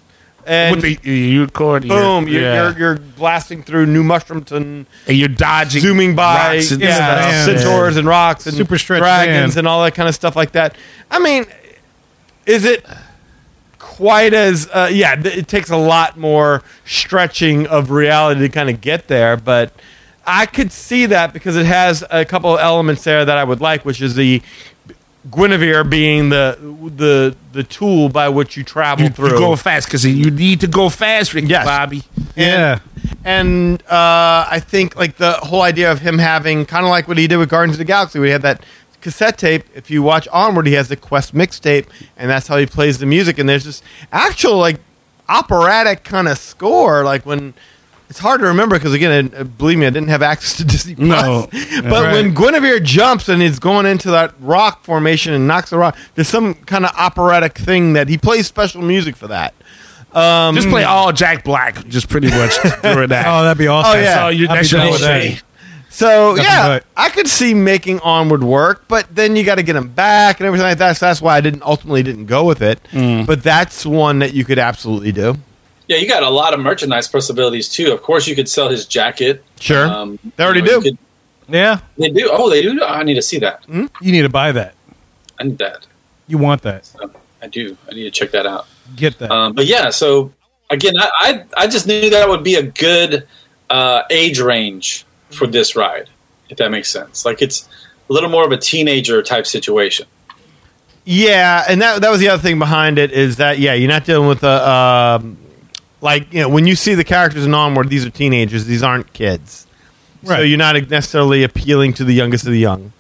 And with the boom, you're blasting through New Mushroomton, and you're dodging, zooming by rocks and centaurs and rocks and super dragons and all that kind of stuff like that. I mean, is it quite as it takes a lot more stretching of reality to kind of get there, but I could see that because it has a couple of elements there that I would like, which is the Guinevere being the tool by which you travel through. You go fast because you need to go fast, Ricky Bobby. Yeah. And I think like the whole idea of him having kind of like what he did with Guardians of the Galaxy, we had that cassette tape. If you watch Onward, he has the Quest mixtape, and that's how he plays the music. And there's this actual like operatic kind of score, like when. It's hard to remember because, again, believe me, I didn't have access to Disney+. No, but when Guinevere jumps and is going into that rock formation and knocks the rock, there's some kind of operatic thing that he plays special music for that. Just play all Jack Black, just pretty much doing that. Oh, that'd be awesome. Oh, yeah. So, yeah, I could see making Onward work, but then you got to get him back and everything like that. So that's why I ultimately didn't go with it. Mm. But that's one that you could absolutely do. Yeah, you got a lot of merchandise possibilities, too. Of course, you could sell his jacket. Sure. They already do. They do? Oh, they do? Oh, I need to see that. Mm? You need to buy that. I need that. You want that. So, I do. I need to check that out. Get that. But, yeah, so, again, I just knew that would be a good age range for this ride, if that makes sense. Like, it's a little more of a teenager-type situation. Yeah, and that was the other thing behind it is that, yeah, you're not dealing with a... like, you know, when you see the characters in Onward, these are teenagers. These aren't kids. Right. So you're not necessarily appealing to the youngest of the young.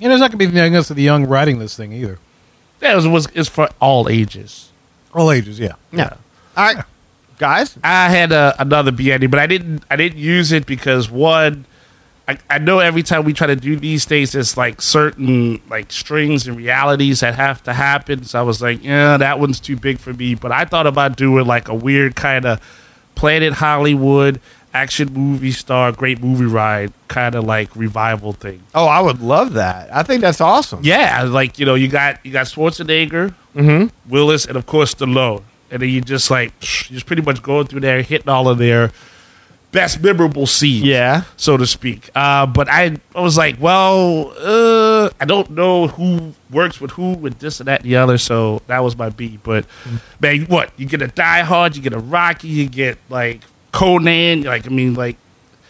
And there's not going to be the youngest of the young riding this thing either. Yeah, it's for all ages. All ages, yeah. Yeah. All right, guys. I had another BND, but I didn't use it because, one, I know every time we try to do these things, there's like certain like strings and realities that have to happen. So I was like, yeah, that one's too big for me. But I thought about doing like a weird kind of Planet Hollywood action movie star, great movie ride kind of like revival thing. Oh, I would love that. I think that's awesome. Yeah. Like, you know, you got Schwarzenegger, Willis, and of course Stallone. And then you just like, you're just pretty much going through there, hitting all of their best memorable scene, so to speak. But I was like, well, I don't know who works with who with this and that and the other, so that was my B. But, man, what? You get a Die Hard, you get a Rocky, you get, like, Conan, like, I mean, like...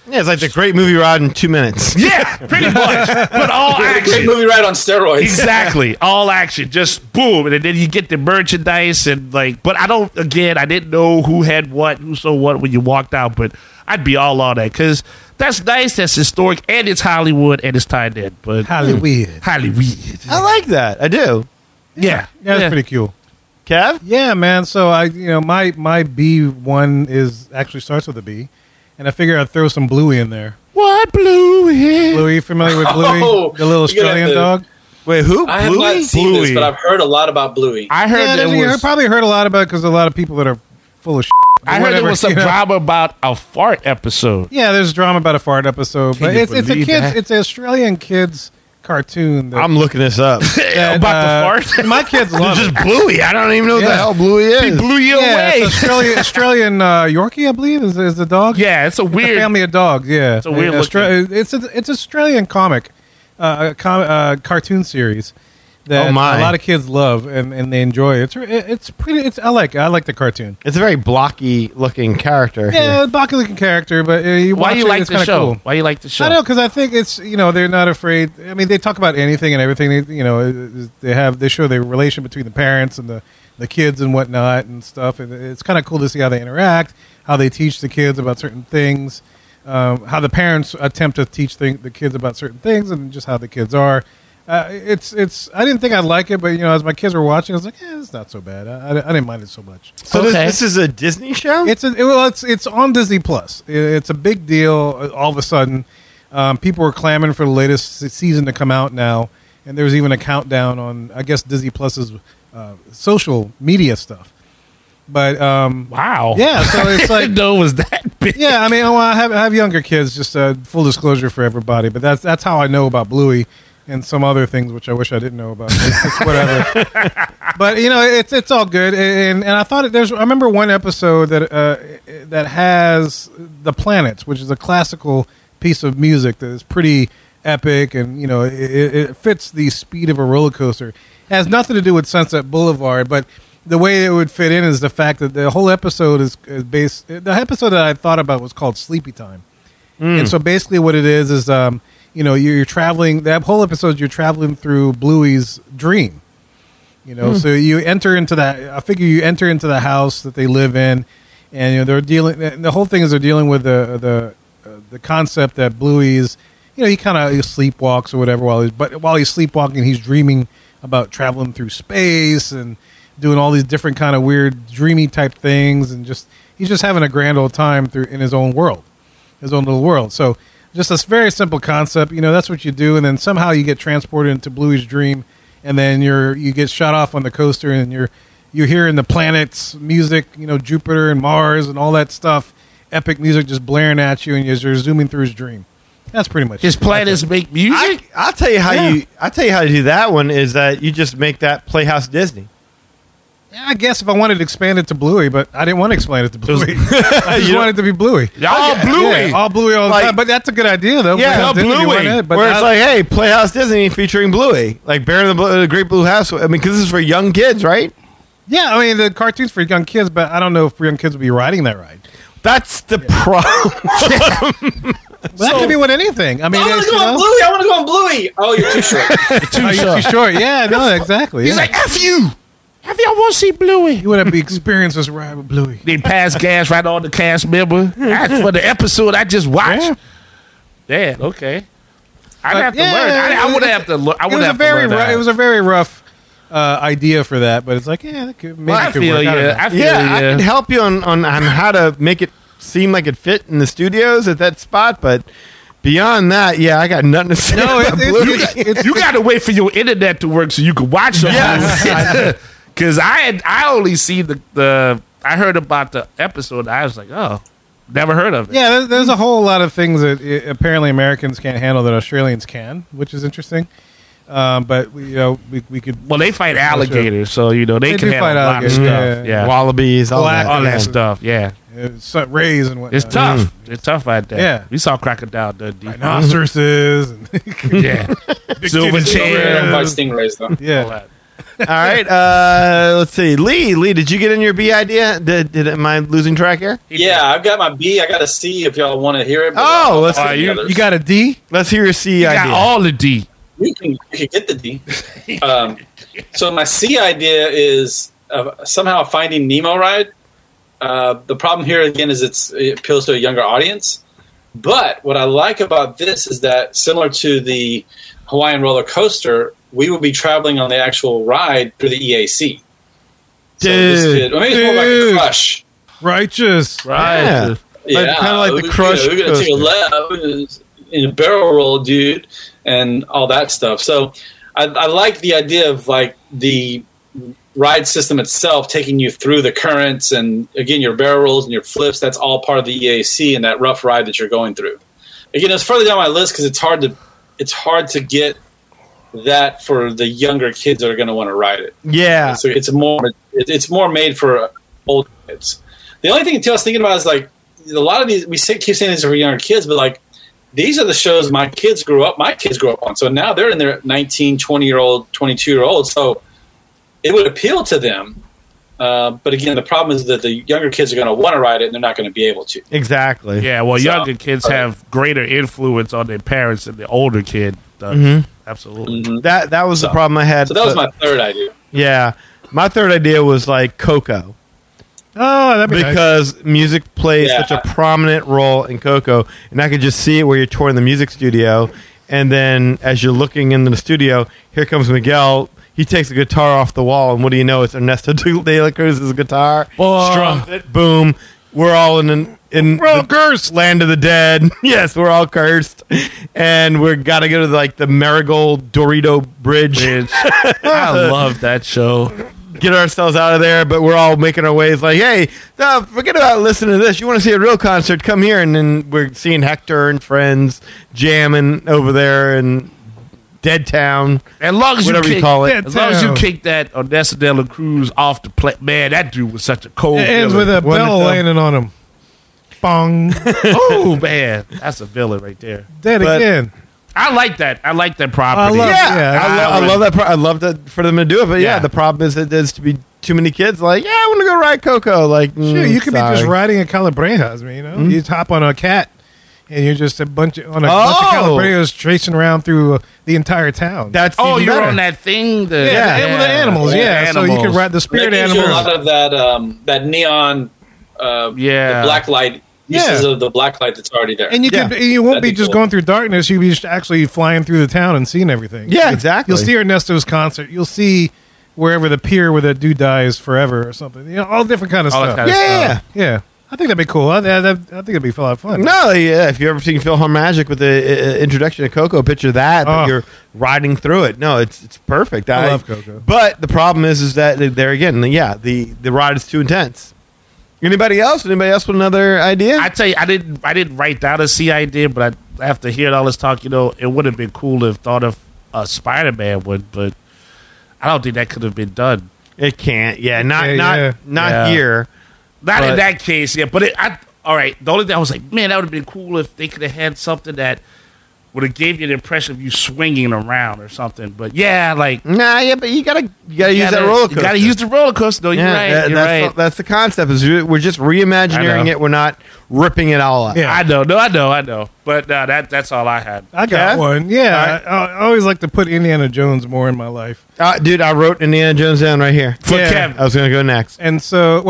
Yeah, it's like the great movie ride in 2 minutes. Yeah, pretty much. But all action. Great movie ride on steroids. Exactly. All action. Just boom. And then you get the merchandise and, like... But I didn't know who had what, who saw what when you walked out, but... I'd be all on that because that's nice, that's historic, and it's Hollywood, and it's tied in. But Hollywood. I like that. I do. Yeah. That's pretty cool. Kev? Yeah, man. So my B1 is actually starts with a B, and I figure I'd throw some Bluey in there. What Bluey? Bluey, familiar with Bluey? Oh, the little Australian dog. Wait, who? I have not seen Bluey. This, but I've heard a lot about Bluey. I heard I probably heard a lot about it because a lot of people that are full of shit. I heard there was some drama about a fart episode. Yeah, there's drama about a fart episode, but it's an Australian kids cartoon. I'm looking this up about the fart. My kids love it. Just Bluey. I don't even know what the hell Bluey is. He blew you away. It's Australian Yorkie, I believe, is the dog. Yeah, it's a weird family of dogs. Yeah, it's a weird. It's Australian comic cartoon series that a lot of kids love and they enjoy. It's pretty. I like the cartoon. It's a very blocky looking character. Yeah, blocky looking character. But why you like the show? I don't know because I think it's they're not afraid. I mean, they talk about anything and everything. They, they show the relation between the parents and the kids and whatnot and stuff. And it's kind of cool to see how they interact, how they teach the kids about certain things, how the parents attempt to teach the kids about certain things, and just how the kids are. I didn't think I'd like it, but as my kids were watching, I was like, "Yeah, it's not so bad. I didn't mind it so much." So this is a Disney show. It's on Disney Plus. It's a big deal. All of a sudden, people were clamoring for the latest season to come out now, and there was even a countdown on, I guess, Disney Plus's social media stuff. But wow, yeah. So it's like I didn't know it was that big. Yeah, I mean, I have younger kids. Just full disclosure for everybody, but that's how I know about Bluey. And some other things which I wish I didn't know about. It's whatever, but it's all good. And I thought I remember one episode that has the planets, which is a classical piece of music that is pretty epic, and it fits the speed of a roller coaster. It has nothing to do with Sunset Boulevard, but the way it would fit in is the fact that the whole episode is based. The episode that I thought about was called Sleepy Time, and so basically what it is you know, you're traveling, that whole episode, you're traveling through Bluey's dream, you know, so you enter into that, I figure you enter into the house that they live in, and, you know, they're dealing, the whole thing is they're dealing with the concept that Bluey's, you know, he kind of sleepwalks or whatever while he's, but while he's sleepwalking, he's dreaming about traveling through space and doing all these different kind of weird dreamy type things, and just, he's just having a grand old time through in his own world, his own little world. So just a very simple concept, you know, that's what you do. And then somehow you get transported into Bluey's dream, and then you get shot off on the coaster, and you're hearing the planets music, you know, Jupiter and Mars and all that stuff, epic music just blaring at you, and you're zooming through his dream. That's pretty much his plan is to make music. I'll tell you how I'll tell you how to do that one is that you just make that Playhouse Disney. Yeah, I guess if I wanted to expand it to Bluey, but I didn't want to expand it to Bluey. I just wanted it to be Bluey. All Bluey all the time. But that's a good idea, though. Yeah, Bluey. Where it's like, hey, Playhouse Disney featuring Bluey. Like Bear in the Great Blue House. I mean, because this is for young kids, right? Yeah, I mean, the cartoon's for young kids, but I don't know if young kids would be riding that ride. That's the problem. Well, that could be with anything. I mean, I want to go on Bluey. Oh, you're too short. You're too short. Yeah, no, exactly. He's like, F you. Have y'all want to see Bluey? You want to be experienced this ride with Bluey. They pass gas right on the cast member. That's for the episode I just watched. Yeah, okay. I'd have to learn. I would have to look. It was a very rough idea for that, but it's like, yeah, that could, maybe it could work. I can help you on how to make it seem like it fit in the studios at that spot, but beyond that, I got nothing to say. You got to wait for your internet to work so you can watch it. Yes. Because I only see the I heard about the episode. I was like, oh, never heard of it. Yeah, there's a whole lot of things that apparently Americans can't handle that Australians can, which is interesting. But we could. Well, they fight alligators, so you know they can handle a lot of stuff. Yeah. Wallabies, all that stuff. Yeah. Rays and whatnot. It's tough. It's tough out there. Yeah. We saw crocodile Dundee. Rhinoceroses. Yeah. Silver chair. Stingrays, though. Yeah. All right. Let's see. Lee, did you get in your B idea? Am I losing track here? Yeah, I've got my B. I got a C if y'all want to hear it. Oh, let's see. You got a D? Let's hear your C idea. You got all the D. We can get the D. So my C idea is somehow Finding Nemo ride. The problem here, again, is it appeals to a younger audience. But what I like about this is that, similar to the Hawaiian roller coaster, we will be traveling on the actual ride through the EAC. So maybe it's more like a Crush. Righteous. Right. Yeah. Kind of like the Crush. We're going to take a left in a barrel roll, dude, and all that stuff. So I like the idea of, like, the ride system itself taking you through the currents, and again your barrel rolls and your flips, that's all part of the EAC and that rough ride that you're going through. Again, it's further down my list because it's hard to get that for the younger kids that are going to want to ride it. Yeah, so it's more made for old kids. The only thing I was thinking about is, like, a lot of these keep saying these are for younger kids, but, like, these are the shows my kids grew up on. So now they're in their 19, 20-year-old, 22-year-old. So it would appeal to them, but again, the problem is that the younger kids are going to want to ride it, and they're not going to be able to. Exactly. Yeah, well, younger kids have greater influence on their parents than the older kid does. Mm-hmm. Absolutely. Mm-hmm. That was the problem I had. So that was my third idea. Yeah. My third idea was, like, Coco. Oh, that'd be nice. Music plays such a prominent role in Coco, and I could just see it where you're touring the music studio, and then as you're looking into the studio, here comes Miguel. He takes a guitar off the wall, and what do you know? It's Ernesto de la Cruz's guitar. Whoa. Strums it. Boom. We're all in cursed land of the dead. Yes, we're all cursed, and we're gotta go to, like, the Marigold Dorito Bridge. I love that show. Get ourselves out of there, but we're all making our ways. Like, hey, forget about listening to this. You want to see a real concert? Come here, and then we're seeing Hector and friends jamming over there, and. Dead Town, and as long as you kick that Ernesto de la Cruz off the plate, man, that dude was such a cold. It ends villain. With a bell landing on him. Bong. Oh man, that's a villain right there. Again. I like that property. I love that for them to do it. But yeah, the problem is that there's to be too many kids. Like, I want to go ride Coco. Like, sure, you could be just riding a Calabrejas. You know, you hop on a cat. and you're just a bunch of Calabrios tracing around through the entire town. That's even better. You're on that thing. The animals. So you can ride the spirit animals. A lot of that neon, the black light. Pieces of the black light that's already there. And you won't be just going through darkness. You'll be just actually flying through the town and seeing everything. Yeah, exactly. You'll see Ernesto's concert. You'll see wherever the pier where that dude dies forever or something. You know, all different kind of stuff. Yeah. I think that'd be cool. I think it'd be a lot of fun. No, yeah. If you've ever seen PhilharMagic with the introduction of Coco, picture that, but you're riding through it. No, it's perfect. I love Coco. But the problem is that there again, the ride is too intense. Anybody else? With another idea? I tell you, I didn't write down a C idea, but after hearing all this talk, it would have been cool if thought of Spider-Man would, but I don't think that could have been done. It can't. Yeah, not here. Not in that case. Yeah, but the only thing I was like, man, that would have been cool if they could have had something that would have gave you the impression of you swinging around or something. But but you gotta use that roller coaster. You gotta use the roller coaster, though. You're right. That's the concept. We're just reimagineering it. We're not ripping it all up. Yeah. I know. But that's all I had. I got one. Yeah. I always like to put Indiana Jones more in my life. Dude, I wrote Indiana Jones down right here. For Kevin. I was going to go next. And so,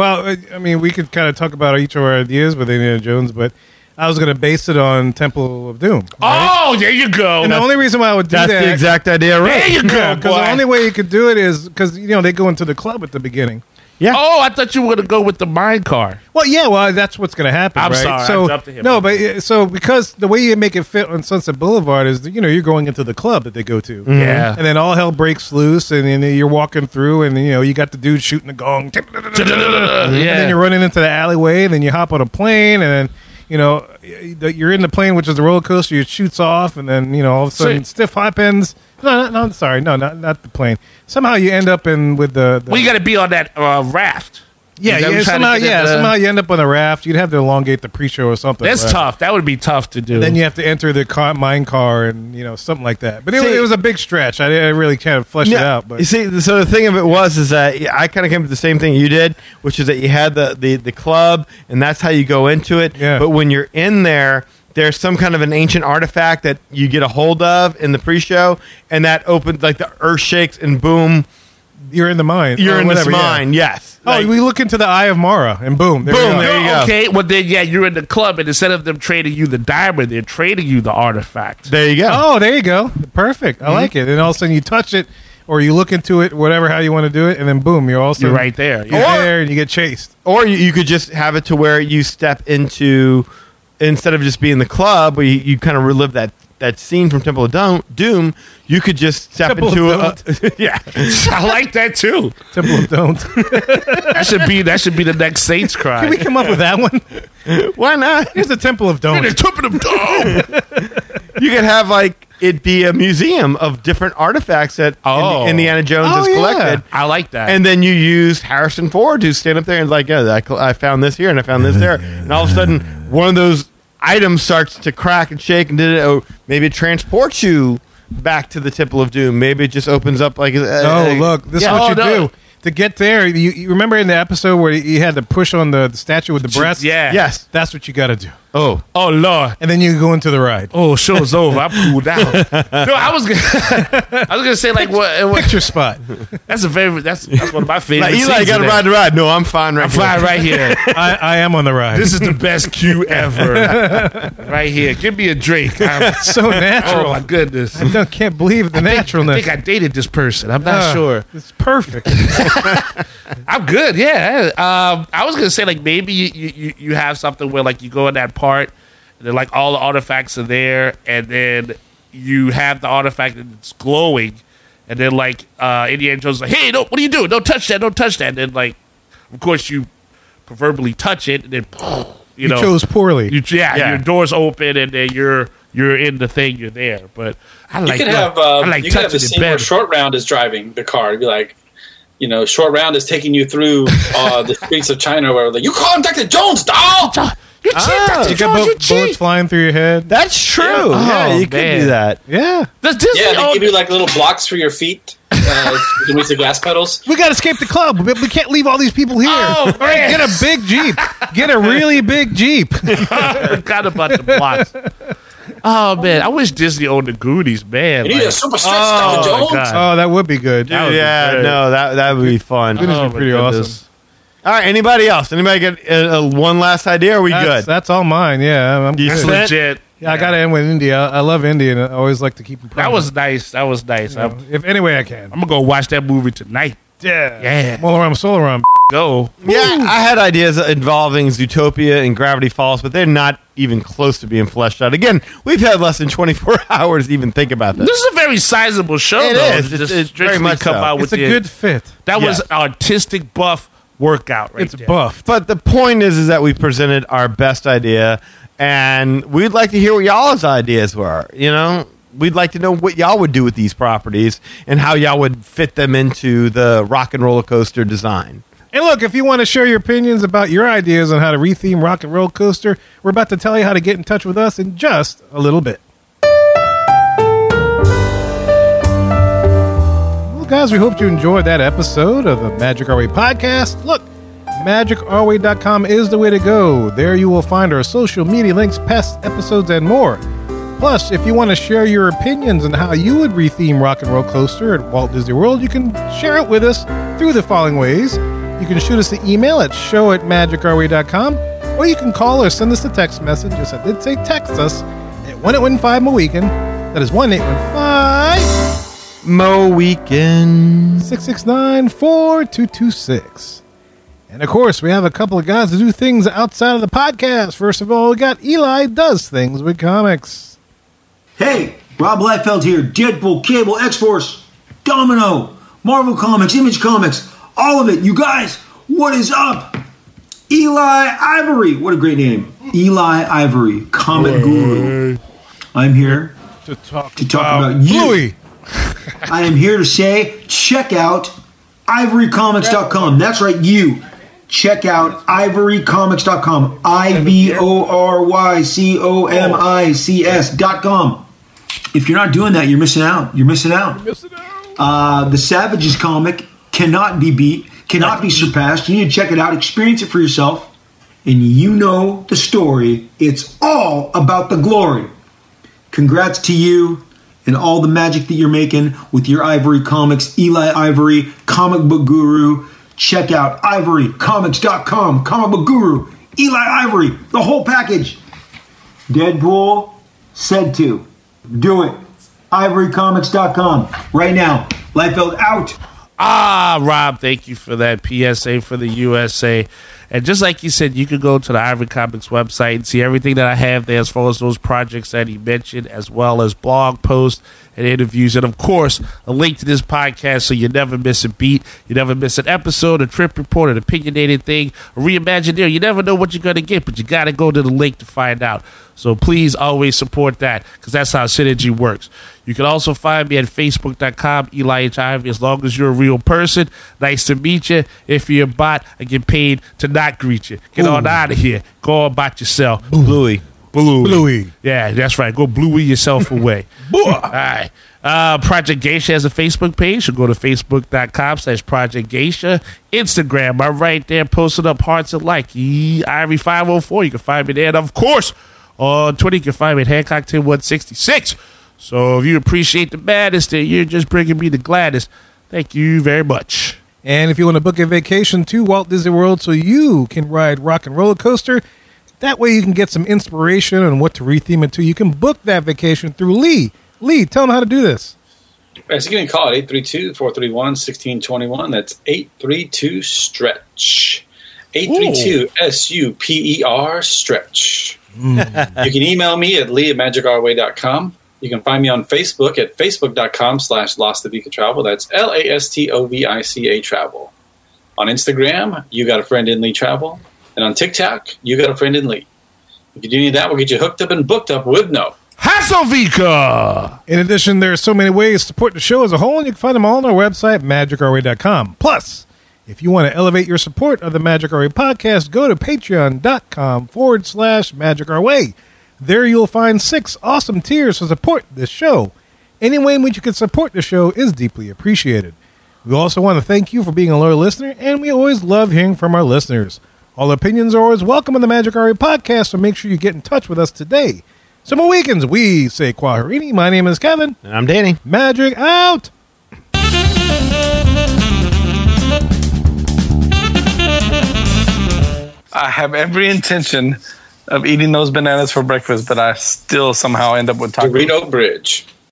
we could kind of talk about each of our ideas with Indiana Jones, but I was going to base it on Temple of Doom. Right? Oh, there you go. And the only reason why I would do that's the exact idea, right? There you go, because the only way you could do it is because, they go into the club at the beginning. Yeah. Oh, I thought you were going to go with the mine car. Well, yeah, that's what's going to happen, I'm right? sorry. So, I jumped to him. No, but so because the way you make it fit on Sunset Boulevard is, you're going into the club that they go to. Mm-hmm. Yeah. And then all hell breaks loose, and then you're walking through, and, you got the dude shooting the gong. Yeah. And then you're running into the alleyway, and then you hop on a plane, and then... you're in the plane, which is the roller coaster. It shoots off, and then all of a sudden, stiff hop ends. No, I'm sorry, not the plane. Somehow you end up in with the well, you got to be on that raft. Somehow you end up on a raft. You'd have to elongate the pre-show or something. That's tough. That would be tough to do. And then you have to enter the mine car and something like that. But it was a big stretch. I really kind of fleshed it out. But you see, so the thing of it is that I kind of came to the same thing you did, which is that you had the club, and that's how you go into it. Yeah. But when you're in there, there's some kind of an ancient artifact that you get a hold of in the pre-show, and that opens the earth shakes and boom. You're in the mine. You're in this mine, yes. Oh, we look into the Eye of Mara, and boom. There you go. Okay, well then, you're in the club, and instead of them trading you the diamond, they're trading you the artifact. There you go. Oh, there you go. Perfect. I like it. And all of a sudden you touch it, or you look into it, whatever, how you want to do it, and then boom, you're right there. You're there, and you get chased. Or you could just have it to where you step into, instead of just being the club, where you kind of relive that scene from Temple of Doom, you could just step into it. Yeah. I like that too. Temple of Doom. That should be the next Saints Cry. Can we come up with that one? Why not? Here's the Temple of Doom. The Temple of Doom. You could have it be a museum of different artifacts that Indiana Jones has collected. I like that. And then you use Harrison Ford to stand up there and I found this here and I found this there. And all of a sudden, one of those item starts to crack and shake, and maybe it transports you back to the Temple of Doom. Maybe it just opens up this is what you do. To get there, you remember in the episode where you had to push on the statue with the breast? Yeah. Yes. That's what you got to do. Oh, Lord. And then you go into the ride. Oh, show's over. I'm cooled out. No, I was gonna say what picture spot. That's a favorite. That's one of my favorites. Eli, got to ride the ride. No, I'm fine right here. I'm fine right here. I am on the ride. This is the best cue ever. Right here. Give me a drink. I'm so natural. Oh my goodness. I can't believe the naturalness. I think I dated this person. I'm not sure. It's perfect. I'm good. Yeah. I was gonna say maybe you have something where you go in that part, and then all the artifacts are there, and then you have the artifact and it's glowing, and then Indiana Jones is hey, no, what are you doing? Don't touch that! Don't touch that! And then of course you proverbially touch it, and then you chose poorly. Your doors open, and then you're in the thing. You're there, but you could have a scene where Short Round is driving the car. It'd be Short Round is taking you through the streets of China, where you call Dr. Jones, doll. You're cheap, you got bullets flying through your head. That's true. Yeah, you could do that. Yeah. Does Disney they give you little blocks for your feet. Can we say gas pedals? We got to escape the club. We can't leave all these people here. Oh, all right, get a big Jeep. Get a really big Jeep. Forgot about the plots. Oh, man. I wish Disney owned the Goonies, man. You need a Super Stretch Doc Jones. Oh, that would be good. Dude, would yeah, be no, that would be fun. Goonies would be pretty awesome. All right, anybody else? Anybody get one last idea? Are we good? That's all mine, yeah. I'm good. Legit. Yeah, I got to end with India. I love India, and I always like to keep them. That was nice. That was nice. You know, if any way I can. I'm going to go watch that movie tonight. Yeah. Yeah. Molaram Solaram. Go. Yeah, woo. I had ideas involving Zootopia and Gravity Falls, but they're not even close to being fleshed out. Again, we've had less than 24 hours to even think about this. This is a very sizable show, it though. Is. It's very much come so. Out with it's a good fit. That was artistic buff workout right it's there. It's buffed. But the point is that we presented our best idea, and we'd like to hear what y'all's ideas were, you know? We'd like to know what y'all would do with these properties and how y'all would fit them into the Rock and Roller Coaster design. And look, if you want to share your opinions about your ideas on how to retheme Rock and Roller Coaster, we're about to tell you how to get in touch with us in just a little bit. Well, guys, we hope you enjoyed that episode of the Magic R.E. podcast. Look, MagicR.E.com is the way to go. There you will find our social media links, past episodes, and more. Plus, if you want to share your opinions on how you would retheme Rock and Roll Coaster at Walt Disney World, you can share it with us through the following ways. You can shoot us an email at show@magicrway.com, or you can call or send us a text message. As I did say, text us at 1-815-MO-WEEKEN. That is 1-815-MO-WEEKEN. 669-4226. And, of course, we have a couple of guys that do things outside of the podcast. First of all, we got Eli Does Things with Comics. Hey, Rob Liefeld here. Deadpool, Cable, X-Force, Domino, Marvel Comics, Image Comics, all of it. You guys, what is up? Eli Ivory. What a great name. Eli Ivory, comic guru. I'm here to talk about you. I am here to say, check out ivorycomics.com. That's right, you. Check out ivorycomics.com. ivorycomics.com. If you're not doing that, you're missing out. The Savages comic cannot be beat, cannot be surpassed. You need to check it out, experience it for yourself, and you know the story. It's all about the glory. Congrats to you and all the magic that you're making with your Ivory Comics. Eli Ivory, comic book guru. Check out ivorycomics.com, comic book guru, Eli Ivory, the whole package. Deadpool said to. Do it. Ivorycomics.com. Right now. Liefeld out. Ah, Rob, thank you for that PSA for the USA. And just like you said, you can go to the Ivory Comics website and see everything that I have there as far as those projects that he mentioned, as well as blog posts and interviews. And, of course, a link to this podcast so you never miss a beat. You never miss an episode, a trip report, an opinionated thing, a reimagineer. You never know what you're going to get, but you got to go to the link to find out. So please always support that, because that's how synergy works. You can also find me at facebook.com, Eli H. Ivy, as long as you're a real person. Nice to meet you. If you're a bot, I get paid to not greet you. Get on out of here. Go on about yourself. Bluey. Yeah, that's right. Go bluey yourself away. All right. Project Geisha has a Facebook page. You go to facebook.com/Project Geisha. Instagram, I'm right there posting up hearts and like. Ivory504. You can find me there. And, of course, on Twitter, you can find me at Hancock10166. So if you appreciate the madness, then you're just bringing me the gladness. Thank you very much. And if you want to book a vacation to Walt Disney World so you can ride Rock and Roller Coaster, that way you can get some inspiration on what to retheme it to. You can book that vacation through Lee. Lee, tell them how to do this. Right, so you can call it 832-431-1621. That's 832-STRETCH. 832-SUPER-STRETCH. You can email me at lee@magicrway.com. You can find me on Facebook at facebook.com/LastovicaTravel. That's LastovicaTravel. On Instagram, You Got a Friend in Lee Travel. And on TikTok, You Got a Friend in Lee. If you do need that, we'll get you hooked up and booked up with no Hasselvika. In addition, there are so many ways to support the show as a whole, and you can find them all on our website, MagicRE.com. Plus, if you want to elevate your support of the Magic R.E. podcast, go to patreon.com/MagicRE. There you'll find 6 awesome tiers to support this show. Any way in which you can support the show is deeply appreciated. We also want to thank you for being a loyal listener, and we always love hearing from our listeners. All opinions are always welcome on the Magic RE podcast, so make sure you get in touch with us today. So more weekends, we say Quaharini. My name is Kevin. And I'm Danny. Magic out! I have every intention of eating those bananas for breakfast, but I still somehow end up with tacos. Dorito Bridge.